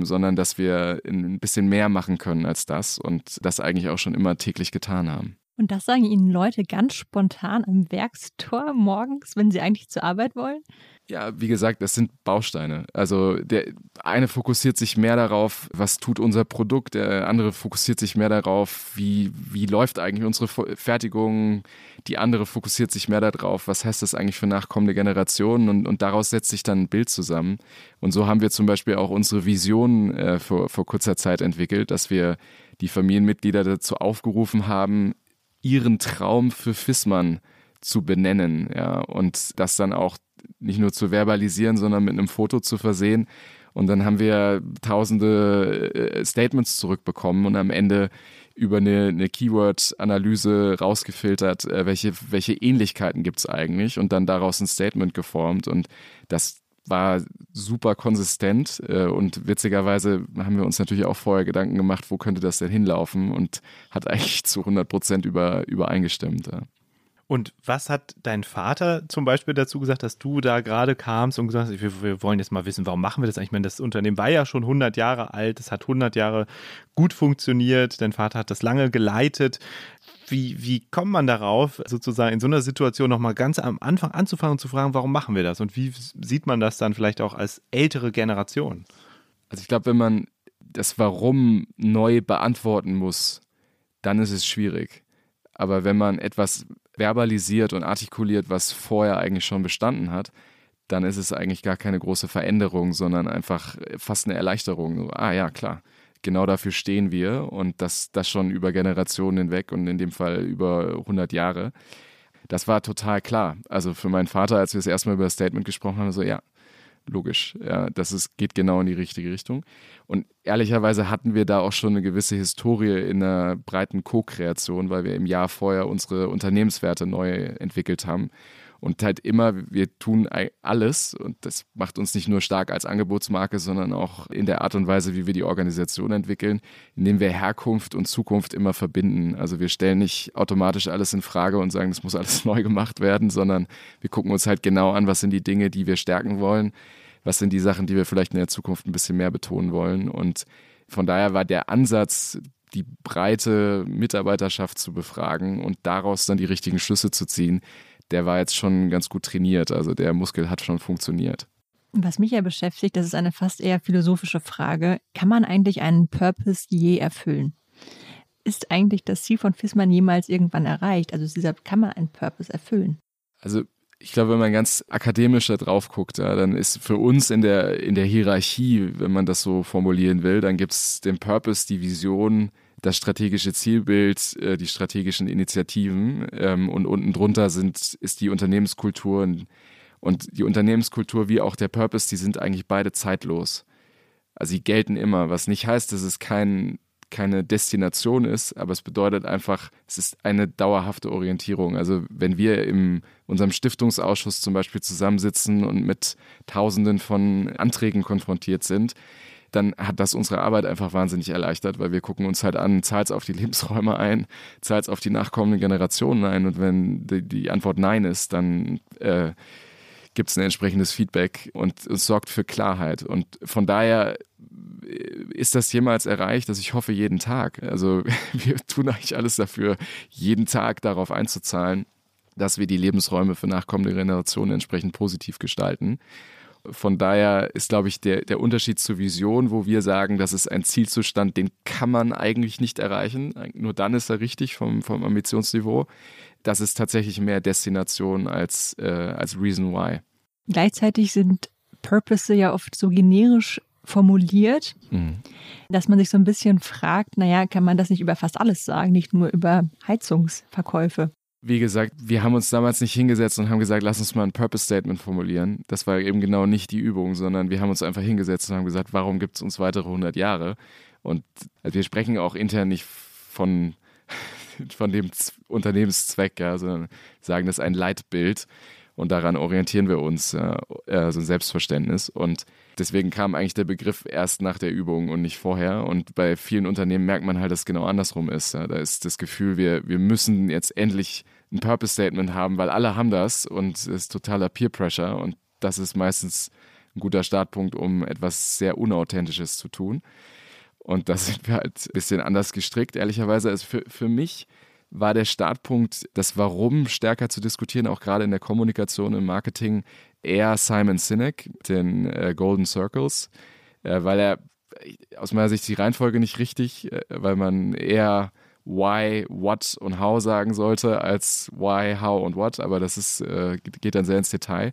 sondern dass wir ein bisschen mehr machen können als das und das eigentlich auch schon immer täglich getan haben. Und das sagen Ihnen Leute ganz spontan am Werkstor morgens, wenn sie eigentlich zur Arbeit wollen? Ja, wie gesagt, das sind Bausteine. Also der eine fokussiert sich mehr darauf, was tut unser Produkt, der andere fokussiert sich mehr darauf, wie läuft eigentlich unsere Fertigung, die andere fokussiert sich mehr darauf, was heißt das eigentlich für nachkommende Generationen, und daraus setzt sich dann ein Bild zusammen. Und so haben wir zum Beispiel auch unsere Vision vor kurzer Zeit entwickelt, dass wir die Familienmitglieder dazu aufgerufen haben, ihren Traum für Viessmann zu benennen, und das dann auch nicht nur zu verbalisieren, sondern mit einem Foto zu versehen. Und dann haben wir tausende Statements zurückbekommen und am Ende über eine Keyword-Analyse rausgefiltert, welche Ähnlichkeiten gibt es eigentlich, und dann daraus ein Statement geformt, und das war super konsistent, und witzigerweise haben wir uns natürlich auch vorher Gedanken gemacht, wo könnte das denn hinlaufen, und hat eigentlich zu 100% übereingestimmt. Ja. Und was hat dein Vater zum Beispiel dazu gesagt, dass du da gerade kamst und gesagt hast, wir wollen jetzt mal wissen, warum machen wir das eigentlich? Ich meine, das Unternehmen war ja schon 100 Jahre alt, es hat 100 Jahre gut funktioniert, dein Vater hat das lange geleitet. Wie kommt man darauf, sozusagen in so einer Situation nochmal ganz am Anfang anzufangen und zu fragen, warum machen wir das? Und wie sieht man das dann vielleicht auch als ältere Generation? Also ich glaube, wenn man das Warum neu beantworten muss, dann ist es schwierig. Aber wenn man etwas verbalisiert und artikuliert, was vorher eigentlich schon bestanden hat, dann ist es eigentlich gar keine große Veränderung, sondern einfach fast eine Erleichterung. Ah ja, klar, genau dafür stehen wir und das schon über Generationen hinweg und in dem Fall über 100 Jahre. Das war total klar. Also für meinen Vater, als wir das erste Mal über das Statement gesprochen haben, so ja, logisch, ja, geht genau in die richtige Richtung. Und ehrlicherweise hatten wir da auch schon eine gewisse Historie in einer breiten Co-Kreation, weil wir im Jahr vorher unsere Unternehmenswerte neu entwickelt haben. Und halt immer, wir tun alles und das macht uns nicht nur stark als Angebotsmarke, sondern auch in der Art und Weise, wie wir die Organisation entwickeln, indem wir Herkunft und Zukunft immer verbinden. Also wir stellen nicht automatisch alles in Frage und sagen, das muss alles neu gemacht werden, sondern wir gucken uns halt genau an, was sind die Dinge, die wir stärken wollen, was sind die Sachen, die wir vielleicht in der Zukunft ein bisschen mehr betonen wollen. Und von daher war der Ansatz, die breite Mitarbeiterschaft zu befragen und daraus dann die richtigen Schlüsse zu ziehen, der war jetzt schon ganz gut trainiert, also der Muskel hat schon funktioniert. Was mich ja beschäftigt, das ist eine fast eher philosophische Frage. Kann man eigentlich einen Purpose je erfüllen? Ist eigentlich das Ziel von Viessmann jemals irgendwann erreicht? Also kann man einen Purpose erfüllen? Also ich glaube, wenn man ganz akademisch da drauf guckt, ja, dann ist für uns in der Hierarchie, wenn man das so formulieren will, dann gibt es den Purpose, die Vision, das strategische Zielbild, die strategischen Initiativen und unten drunter ist die Unternehmenskultur. Und die Unternehmenskultur wie auch der Purpose, die sind eigentlich beide zeitlos. Also sie gelten immer, was nicht heißt, dass es keine Destination ist, aber es bedeutet einfach, es ist eine dauerhafte Orientierung. Also wenn wir in unserem Stiftungsausschuss zum Beispiel zusammensitzen und mit Tausenden von Anträgen konfrontiert sind, dann hat das unsere Arbeit einfach wahnsinnig erleichtert, weil wir gucken uns halt an, zahlt es auf die Lebensräume ein, zahlt es auf die nachkommenden Generationen ein und wenn die Antwort Nein ist, dann gibt es ein entsprechendes Feedback und es sorgt für Klarheit und von daher ist das jemals erreicht, dass ich hoffe jeden Tag, also wir tun eigentlich alles dafür, jeden Tag darauf einzuzahlen, dass wir die Lebensräume für nachkommende Generationen entsprechend positiv gestalten. Von daher ist, glaube ich, der Unterschied zur Vision, wo wir sagen, das ist ein Zielzustand, den kann man eigentlich nicht erreichen. Nur dann ist er richtig vom Ambitionsniveau. Das ist tatsächlich mehr Destination als Reason Why. Gleichzeitig sind Purpose ja oft so generisch formuliert, dass man sich so ein bisschen fragt, naja, kann man das nicht über fast alles sagen, nicht nur über Heizungsverkäufe? Wie gesagt, wir haben uns damals nicht hingesetzt und haben gesagt, lass uns mal ein Purpose-Statement formulieren. Das war eben genau nicht die Übung, sondern wir haben uns einfach hingesetzt und haben gesagt, warum gibt es uns weitere 100 Jahre? Und wir sprechen auch intern nicht von dem Unternehmenszweck, ja, sondern sagen, das ist ein Leitbild und daran orientieren wir uns, so ein Selbstverständnis. Und deswegen kam eigentlich der Begriff erst nach der Übung und nicht vorher. Und bei vielen Unternehmen merkt man halt, dass es genau andersrum ist. Ja, da ist das Gefühl, wir müssen jetzt endlich ein Purpose-Statement haben, weil alle haben das und es ist totaler Peer-Pressure und das ist meistens ein guter Startpunkt, um etwas sehr Unauthentisches zu tun und da sind wir halt ein bisschen anders gestrickt, ehrlicherweise. Also für mich war der Startpunkt, das Warum stärker zu diskutieren, auch gerade in der Kommunikation, im Marketing, eher Simon Sinek, den Golden Circles, weil er aus meiner Sicht die Reihenfolge nicht richtig, weil man eher Why, What und How sagen sollte, als Why, How und What. Aber das geht dann sehr ins Detail.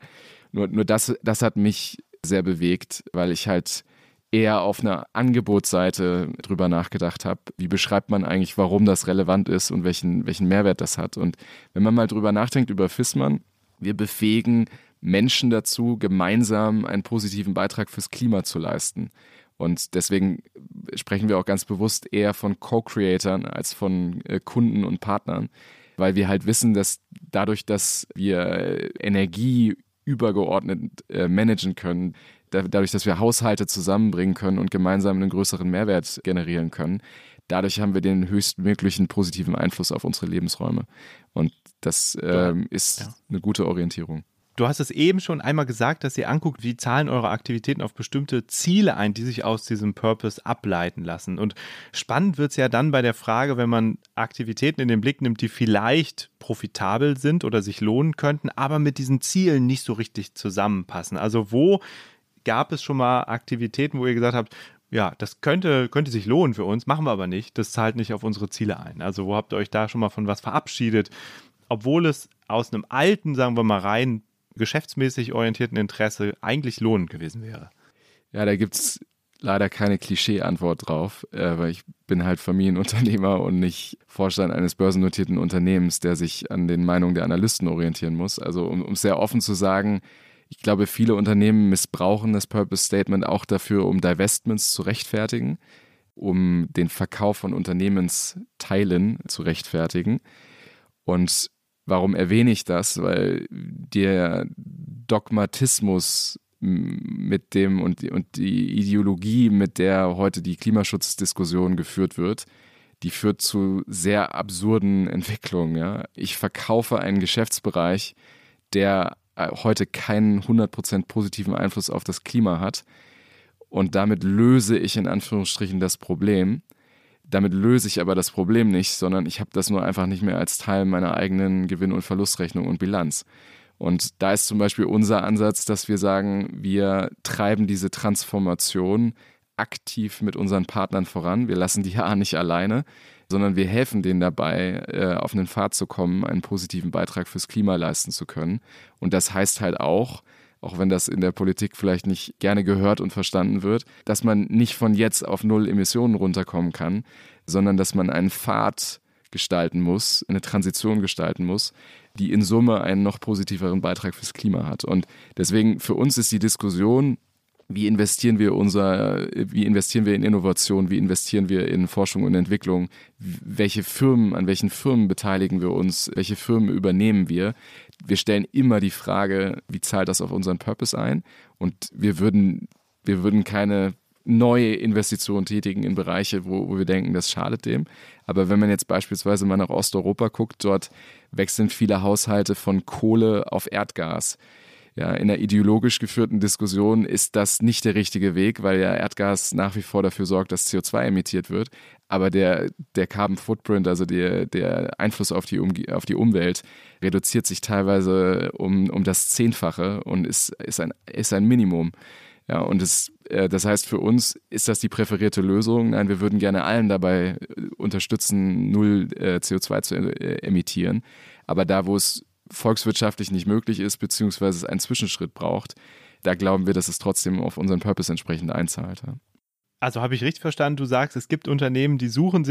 Nur das hat mich sehr bewegt, weil ich halt eher auf einer Angebotsseite drüber nachgedacht habe, wie beschreibt man eigentlich, warum das relevant ist und welchen Mehrwert das hat. Und wenn man mal drüber nachdenkt, über Viessmann, wir befähigen Menschen dazu, gemeinsam einen positiven Beitrag fürs Klima zu leisten. Und deswegen sprechen wir auch ganz bewusst eher von Co-Creatern als von Kunden und Partnern, weil wir halt wissen, dass dadurch, dass wir Energie übergeordnet managen können, dadurch, dass wir Haushalte zusammenbringen können und gemeinsam einen größeren Mehrwert generieren können, dadurch haben wir den höchstmöglichen positiven Einfluss auf unsere Lebensräume. Und das ist eine gute Orientierung. Du hast es eben schon einmal gesagt, dass ihr anguckt, wie zahlen eure Aktivitäten auf bestimmte Ziele ein, die sich aus diesem Purpose ableiten lassen. Und spannend wird es ja dann bei der Frage, wenn man Aktivitäten in den Blick nimmt, die vielleicht profitabel sind oder sich lohnen könnten, aber mit diesen Zielen nicht so richtig zusammenpassen. Also wo gab es schon mal Aktivitäten, wo ihr gesagt habt, ja, das könnte sich lohnen für uns, machen wir aber nicht, das zahlt nicht auf unsere Ziele ein. Also wo habt ihr euch da schon mal von was verabschiedet, obwohl es aus einem alten, sagen wir mal rein geschäftsmäßig orientierten Interesse eigentlich lohnend gewesen wäre? Ja, da gibt es leider keine Klischee-Antwort drauf, weil ich bin halt Familienunternehmer und nicht Vorstand eines börsennotierten Unternehmens, der sich an den Meinungen der Analysten orientieren muss. Also um es sehr offen zu sagen, ich glaube, viele Unternehmen missbrauchen das Purpose-Statement auch dafür, um Divestments zu rechtfertigen, um den Verkauf von Unternehmensteilen zu rechtfertigen. Und warum erwähne ich das? Weil der Dogmatismus mit dem und die Ideologie, mit der heute die Klimaschutzdiskussion geführt wird, die führt zu sehr absurden Entwicklungen. Ja? Ich verkaufe einen Geschäftsbereich, der heute keinen 100% positiven Einfluss auf das Klima hat, und damit löse ich in Anführungsstrichen das Problem. Damit löse ich aber das Problem nicht, sondern ich habe das nur einfach nicht mehr als Teil meiner eigenen Gewinn- und Verlustrechnung und Bilanz. Und da ist zum Beispiel unser Ansatz, dass wir sagen, wir treiben diese Transformation aktiv mit unseren Partnern voran. Wir lassen die ja nicht alleine, sondern wir helfen denen dabei, auf einen Pfad zu kommen, einen positiven Beitrag fürs Klima leisten zu können. Und das heißt halt auch wenn das in der Politik vielleicht nicht gerne gehört und verstanden wird, dass man nicht von jetzt auf 0 Emissionen runterkommen kann, sondern dass man einen Pfad gestalten muss, eine Transition gestalten muss, die in Summe einen noch positiveren Beitrag fürs Klima hat. Und deswegen für uns ist die Diskussion, wie investieren wir in Innovation, wie investieren wir in Forschung und Entwicklung, an welchen Firmen beteiligen wir uns, welche Firmen übernehmen wir. Wir stellen immer die Frage, wie zahlt das auf unseren Purpose ein? Und wir würden keine neue Investitionen tätigen in Bereiche, wo wir denken, das schadet dem. Aber wenn man jetzt beispielsweise mal nach Osteuropa guckt, dort wechseln viele Haushalte von Kohle auf Erdgas. Ja, in einer ideologisch geführten Diskussion ist das nicht der richtige Weg, weil ja Erdgas nach wie vor dafür sorgt, dass CO2 emittiert wird. Aber der Carbon Footprint, also der Einfluss auf die Umwelt, reduziert sich teilweise um das 10-fache und ist ein Minimum. Ja, und das heißt für uns, ist das die präferierte Lösung? Nein, wir würden gerne allen dabei unterstützen, 0 CO2 zu emittieren. Aber da, wo es volkswirtschaftlich nicht möglich ist, beziehungsweise es einen Zwischenschritt braucht, da glauben wir, dass es trotzdem auf unseren Purpose entsprechend einzahlt. Ja. Also habe ich richtig verstanden, du sagst, es gibt Unternehmen, die geben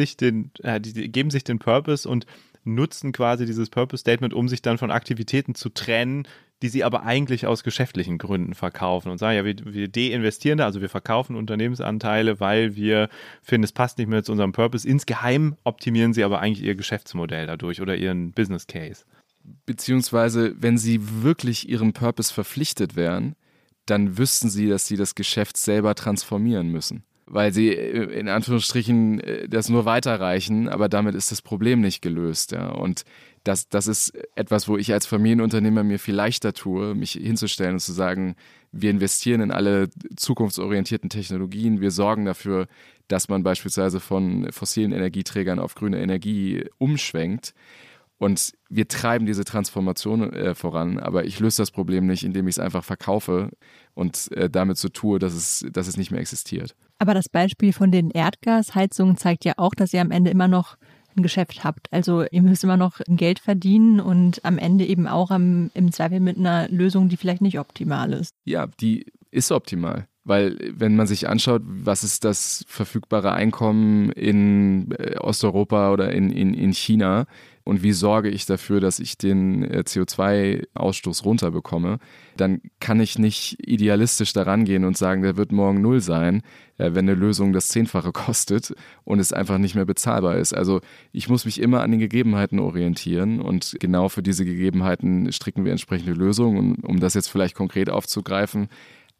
sich den Purpose und nutzen quasi dieses Purpose-Statement, um sich dann von Aktivitäten zu trennen, die sie aber eigentlich aus geschäftlichen Gründen verkaufen und sagen, ja, wir deinvestieren da, also wir verkaufen Unternehmensanteile, weil wir finden, es passt nicht mehr zu unserem Purpose. Insgeheim optimieren sie aber eigentlich ihr Geschäftsmodell dadurch oder ihren Business Case. Beziehungsweise, wenn sie wirklich ihrem Purpose verpflichtet wären, dann wüssten sie, dass sie das Geschäft selber transformieren müssen. Weil sie in Anführungsstrichen das nur weiterreichen, aber damit ist das Problem nicht gelöst. Ja. Und das ist etwas, wo ich als Familienunternehmer mir viel leichter tue, mich hinzustellen und zu sagen, wir investieren in alle zukunftsorientierten Technologien, wir sorgen dafür, dass man beispielsweise von fossilen Energieträgern auf grüne Energie umschwenkt. Und wir treiben diese Transformation voran, aber ich löse das Problem nicht, indem ich es einfach verkaufe und damit so tue, dass es nicht mehr existiert. Aber das Beispiel von den Erdgasheizungen zeigt ja auch, dass ihr am Ende immer noch ein Geschäft habt. Also ihr müsst immer noch Geld verdienen und am Ende eben auch im Zweifel mit einer Lösung, die vielleicht nicht optimal ist. Ja, die ist optimal. Weil wenn man sich anschaut, was ist das verfügbare Einkommen in Osteuropa oder in China und wie sorge ich dafür, dass ich den CO2-Ausstoß runterbekomme, dann kann ich nicht idealistisch daran gehen und sagen, der wird morgen 0 sein, wenn eine Lösung das 10-fache kostet und es einfach nicht mehr bezahlbar ist. Also ich muss mich immer an den Gegebenheiten orientieren und genau für diese Gegebenheiten stricken wir entsprechende Lösungen. Und um das jetzt vielleicht konkret aufzugreifen,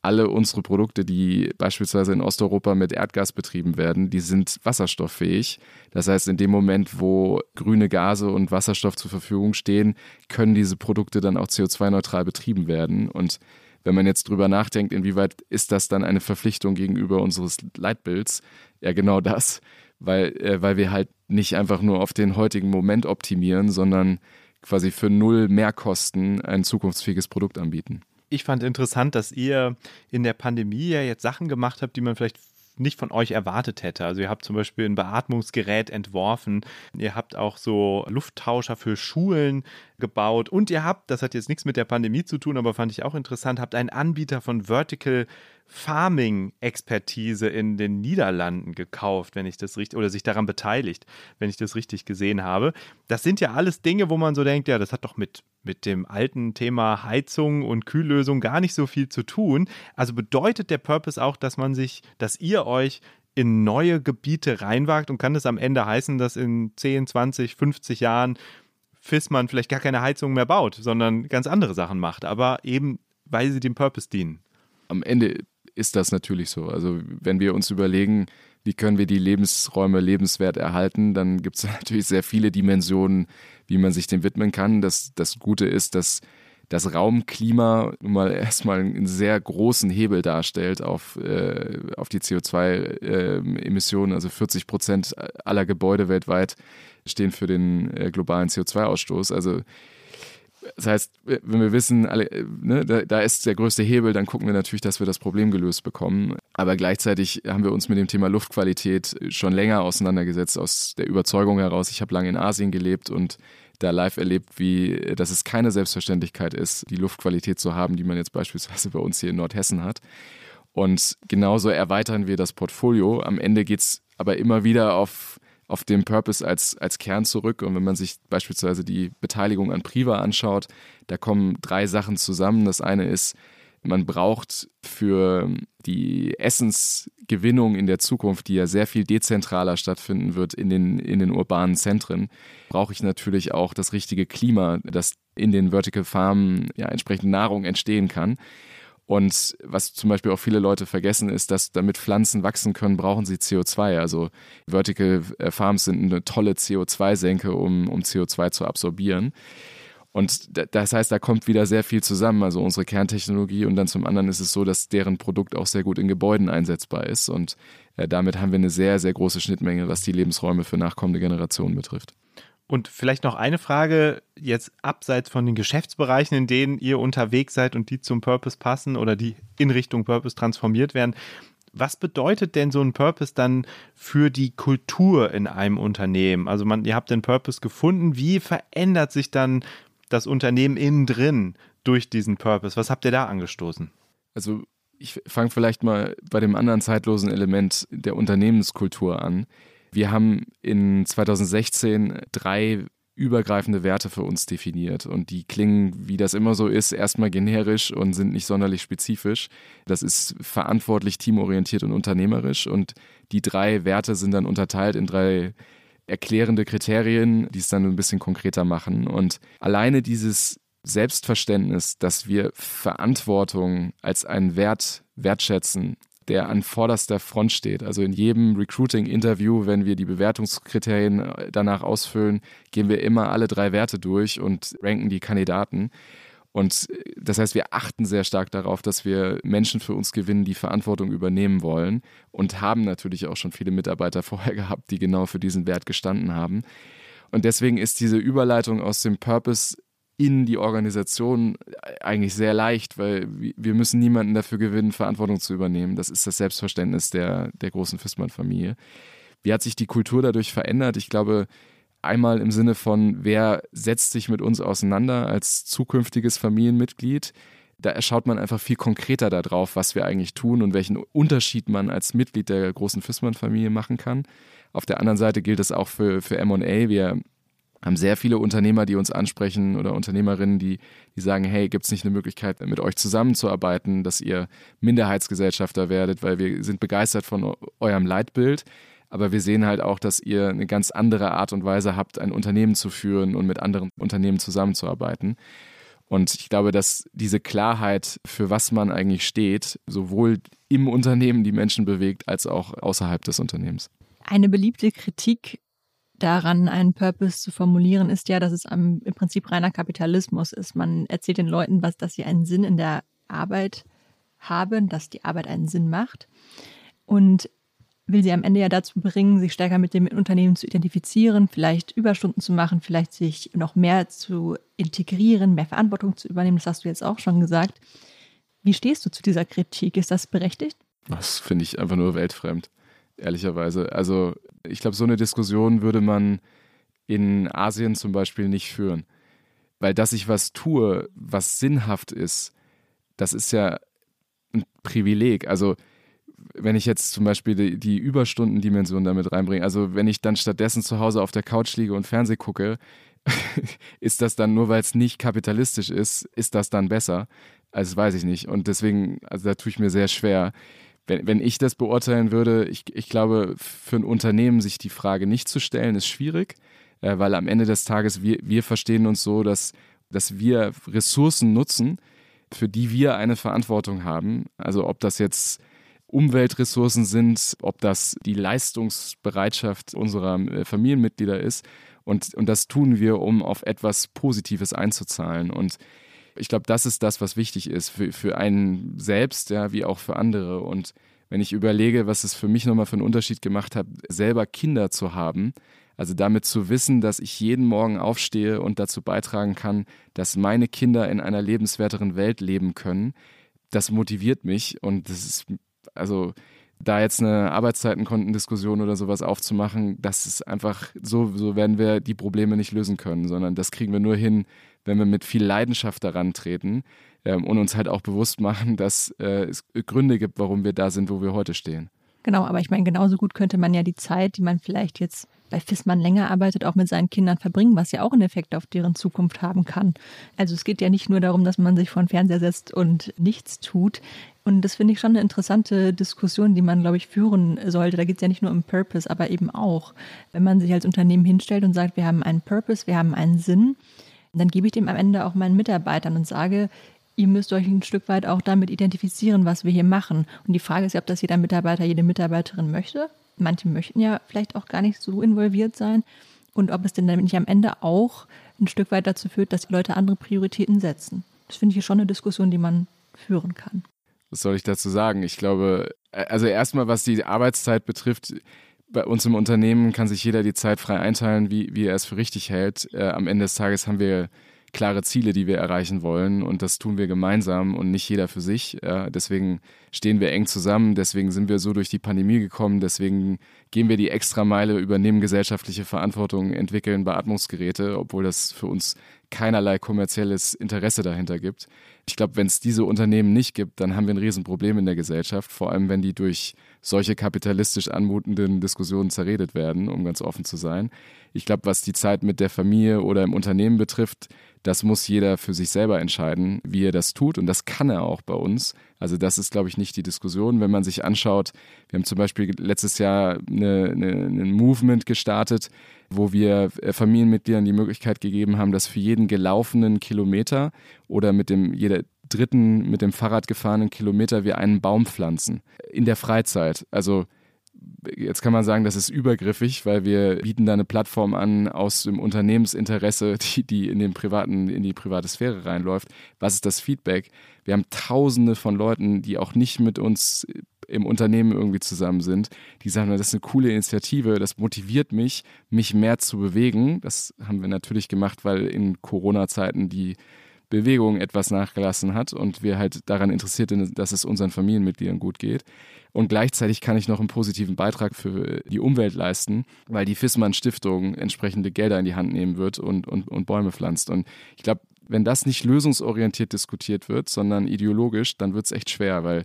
alle unsere Produkte, die beispielsweise in Osteuropa mit Erdgas betrieben werden, die sind wasserstofffähig. Das heißt, in dem Moment, wo grüne Gase und Wasserstoff zur Verfügung stehen, können diese Produkte dann auch CO2-neutral betrieben werden. Und wenn man jetzt drüber nachdenkt, inwieweit ist das dann eine Verpflichtung gegenüber unseres Leitbilds? Ja, genau das, weil wir halt nicht einfach nur auf den heutigen Moment optimieren, sondern quasi für 0 Mehrkosten ein zukunftsfähiges Produkt anbieten. Ich fand interessant, dass ihr in der Pandemie ja jetzt Sachen gemacht habt, die man vielleicht nicht von euch erwartet hätte. Also ihr habt zum Beispiel ein Beatmungsgerät entworfen, ihr habt auch so Lufttauscher für Schulen gebaut und ihr habt, das hat jetzt nichts mit der Pandemie zu tun, aber fand ich auch interessant, habt einen Anbieter von Vertical Farming-Expertise in den Niederlanden gekauft, wenn ich das richtig, oder sich daran beteiligt, wenn ich das richtig gesehen habe. Das sind ja alles Dinge, wo man so denkt, ja, das hat doch mit dem alten Thema Heizung und Kühllösung gar nicht so viel zu tun. Also bedeutet der Purpose auch, dass ihr euch in neue Gebiete reinwagt, und kann es am Ende heißen, dass in 10, 20, 50 Jahren Viessmann vielleicht gar keine Heizung mehr baut, sondern ganz andere Sachen macht, aber eben, weil sie dem Purpose dienen. Am Ende ist das natürlich so. Also wenn wir uns überlegen, wie können wir die Lebensräume lebenswert erhalten, dann gibt es natürlich sehr viele Dimensionen, wie man sich dem widmen kann. Das Gute ist, dass das Raumklima mal erstmal einen sehr großen Hebel darstellt auf die CO2-Emissionen. Also 40% aller Gebäude weltweit stehen für den globalen CO2-Ausstoß. Also das heißt, wenn wir wissen, alle, ne, da ist der größte Hebel, dann gucken wir natürlich, dass wir das Problem gelöst bekommen. Aber gleichzeitig haben wir uns mit dem Thema Luftqualität schon länger auseinandergesetzt, aus der Überzeugung heraus. Ich habe lange in Asien gelebt und da live erlebt, dass es keine Selbstverständlichkeit ist, die Luftqualität zu haben, die man jetzt beispielsweise bei uns hier in Nordhessen hat. Und genauso erweitern wir das Portfolio. Am Ende geht es aber immer wieder auf den Purpose als Kern zurück. Und wenn man sich beispielsweise die Beteiligung an Priva anschaut, da kommen drei Sachen zusammen. Das eine ist, man braucht für die Essensgewinnung in der Zukunft, die ja sehr viel dezentraler stattfinden wird in den urbanen Zentren, brauche ich natürlich auch das richtige Klima, das in den Vertical Farmen ja entsprechend Nahrung entstehen kann. Und was zum Beispiel auch viele Leute vergessen, ist, dass damit Pflanzen wachsen können, brauchen sie CO2. Also Vertical Farms sind eine tolle CO2-Senke, um CO2 zu absorbieren. Und das heißt, da kommt wieder sehr viel zusammen, also unsere Kerntechnologie. Und dann zum anderen ist es so, dass deren Produkt auch sehr gut in Gebäuden einsetzbar ist. Und damit haben wir eine sehr, sehr große Schnittmenge, was die Lebensräume für nachkommende Generationen betrifft. Und vielleicht noch eine Frage, jetzt abseits von den Geschäftsbereichen, in denen ihr unterwegs seid und die zum Purpose passen oder die in Richtung Purpose transformiert werden. Was bedeutet denn so ein Purpose dann für die Kultur in einem Unternehmen? Also ihr habt den Purpose gefunden. Wie verändert sich dann das Unternehmen innen drin durch diesen Purpose? Was habt ihr da angestoßen? Also ich fange vielleicht mal bei dem anderen zeitlosen Element der Unternehmenskultur an. Wir haben in 2016 drei übergreifende Werte für uns definiert und die klingen, wie das immer so ist, erstmal generisch und sind nicht sonderlich spezifisch. Das ist verantwortlich, teamorientiert und unternehmerisch, und die drei Werte sind dann unterteilt in drei erklärende Kriterien, die es dann ein bisschen konkreter machen. Und alleine dieses Selbstverständnis, dass wir Verantwortung als einen Wert wertschätzen, der an vorderster Front steht. Also in jedem Recruiting-Interview, wenn wir die Bewertungskriterien danach ausfüllen, gehen wir immer alle drei Werte durch und ranken die Kandidaten. Und das heißt, wir achten sehr stark darauf, dass wir Menschen für uns gewinnen, die Verantwortung übernehmen wollen, und haben natürlich auch schon viele Mitarbeiter vorher gehabt, die genau für diesen Wert gestanden haben. Und deswegen ist diese Überleitung aus dem Purpose in die Organisation eigentlich sehr leicht, weil wir müssen niemanden dafür gewinnen, Verantwortung zu übernehmen. Das ist das Selbstverständnis der großen Viessmann-Familie. Wie hat sich die Kultur dadurch verändert? Ich glaube, einmal im Sinne von, wer setzt sich mit uns auseinander als zukünftiges Familienmitglied? Da schaut man einfach viel konkreter darauf, was wir eigentlich tun und welchen Unterschied man als Mitglied der großen Viessmann-Familie machen kann. Auf der anderen Seite gilt es auch für M&A. Wir haben sehr viele Unternehmer, die uns ansprechen, oder Unternehmerinnen, die sagen, hey, gibt es nicht eine Möglichkeit, mit euch zusammenzuarbeiten, dass ihr Minderheitsgesellschafter werdet, weil wir sind begeistert von eurem Leitbild, aber wir sehen halt auch, dass ihr eine ganz andere Art und Weise habt, ein Unternehmen zu führen und mit anderen Unternehmen zusammenzuarbeiten. Und ich glaube, dass diese Klarheit, für was man eigentlich steht, sowohl im Unternehmen die Menschen bewegt, als auch außerhalb des Unternehmens. Eine beliebte Kritik daran, einen Purpose zu formulieren, ist ja, dass es im Prinzip reiner Kapitalismus ist. Man erzählt den Leuten, dass sie einen Sinn in der Arbeit haben, dass die Arbeit einen Sinn macht, und will sie am Ende ja dazu bringen, sich stärker mit dem Unternehmen zu identifizieren, vielleicht Überstunden zu machen, vielleicht sich noch mehr zu integrieren, mehr Verantwortung zu übernehmen. Das hast du jetzt auch schon gesagt. Wie stehst du zu dieser Kritik? Ist das berechtigt? Das finde ich einfach nur weltfremd, ehrlicherweise. Also ich glaube, so eine Diskussion würde man in Asien zum Beispiel nicht führen. Weil dass ich was tue, was sinnhaft ist, das ist ja ein Privileg. Also wenn ich jetzt zum Beispiel die Überstundendimension damit reinbringe, also wenn ich dann stattdessen zu Hause auf der Couch liege und Fernseh gucke, ist das dann, nur weil es nicht kapitalistisch ist das dann besser? Also weiß ich nicht. Und deswegen, also da tue ich mir sehr schwer. Wenn ich das beurteilen würde, ich glaube, für ein Unternehmen sich die Frage nicht zu stellen, ist schwierig, weil am Ende des Tages, wir verstehen uns so, dass wir Ressourcen nutzen, für die wir eine Verantwortung haben. Also ob das jetzt Umweltressourcen sind, ob das die Leistungsbereitschaft unserer Familienmitglieder ist. Und das tun wir, um auf etwas Positives einzuzahlen. Und ich glaube, das ist das, was wichtig ist für einen selbst, ja, wie auch für andere. Und wenn ich überlege, was es für mich nochmal für einen Unterschied gemacht hat, selber Kinder zu haben, also damit zu wissen, dass ich jeden Morgen aufstehe und dazu beitragen kann, dass meine Kinder in einer lebenswerteren Welt leben können, das motiviert mich. Und das ist, also da jetzt eine Arbeitszeitenkontendiskussion oder sowas aufzumachen, das ist einfach, so werden wir die Probleme nicht lösen können, sondern das kriegen wir nur hin, wenn wir mit viel Leidenschaft daran treten und uns halt auch bewusst machen, dass es Gründe gibt, warum wir da sind, wo wir heute stehen. Genau, aber ich meine, genauso gut könnte man ja die Zeit, die man vielleicht jetzt bei Viessmann länger arbeitet, auch mit seinen Kindern verbringen, was ja auch einen Effekt auf deren Zukunft haben kann. Also es geht ja nicht nur darum, dass man sich vor den Fernseher setzt und nichts tut. Und das finde ich schon eine interessante Diskussion, die man, glaube ich, führen sollte. Da geht es ja nicht nur um Purpose, aber eben auch, wenn man sich als Unternehmen hinstellt und sagt, wir haben einen Purpose, wir haben einen Sinn, dann gebe ich dem am Ende auch meinen Mitarbeitern und sage, ihr müsst euch ein Stück weit auch damit identifizieren, was wir hier machen. Und die Frage ist ja, ob das jeder Mitarbeiter, jede Mitarbeiterin möchte. Manche möchten ja vielleicht auch gar nicht so involviert sein. Und ob es denn damit nicht am Ende auch ein Stück weit dazu führt, dass die Leute andere Prioritäten setzen. Das finde ich schon eine Diskussion, die man führen kann. Was soll ich dazu sagen? Ich glaube, also erstmal, was die Arbeitszeit betrifft, bei uns im Unternehmen kann sich jeder die Zeit frei einteilen, wie er es für richtig hält. Am Ende des Tages haben wir klare Ziele, die wir erreichen wollen, und das tun wir gemeinsam und nicht jeder für sich. Deswegen stehen wir eng zusammen, deswegen sind wir so durch die Pandemie gekommen, deswegen gehen wir die Extrameile, übernehmen gesellschaftliche Verantwortung, entwickeln Beatmungsgeräte, obwohl das für uns keinerlei kommerzielles Interesse dahinter gibt. Ich glaube, wenn es diese Unternehmen nicht gibt, dann haben wir ein Riesenproblem in der Gesellschaft, vor allem wenn die durch solche kapitalistisch anmutenden Diskussionen zerredet werden, um ganz offen zu sein. Ich glaube, was die Zeit mit der Familie oder im Unternehmen betrifft, das muss jeder für sich selber entscheiden, wie er das tut, und das kann er auch bei uns. Also das ist, glaube ich, nicht die Diskussion. Wenn man sich anschaut, wir haben zum Beispiel letztes Jahr ein Movement gestartet, wo wir Familienmitgliedern die Möglichkeit gegeben haben, dass für jeden gelaufenen Kilometer oder jeder dritten mit dem Fahrrad gefahrenen Kilometer wir einen Baum pflanzen. In der Freizeit. Also jetzt kann man sagen, das ist übergriffig, weil wir bieten da eine Plattform an aus dem Unternehmensinteresse, die in die private Sphäre reinläuft. Was ist das Feedback? Wir haben Tausende von Leuten, die auch nicht mit uns im Unternehmen irgendwie zusammen sind, die sagen, das ist eine coole Initiative, das motiviert mich, mich mehr zu bewegen. Das haben wir natürlich gemacht, weil in Corona-Zeiten die Bewegung etwas nachgelassen hat und wir halt daran interessiert sind, dass es unseren Familienmitgliedern gut geht. Und gleichzeitig kann ich noch einen positiven Beitrag für die Umwelt leisten, weil die Viessmann-Stiftung entsprechende Gelder in die Hand nehmen wird und Bäume pflanzt. Und ich glaube, wenn das nicht lösungsorientiert diskutiert wird, sondern ideologisch, dann wird es echt schwer, weil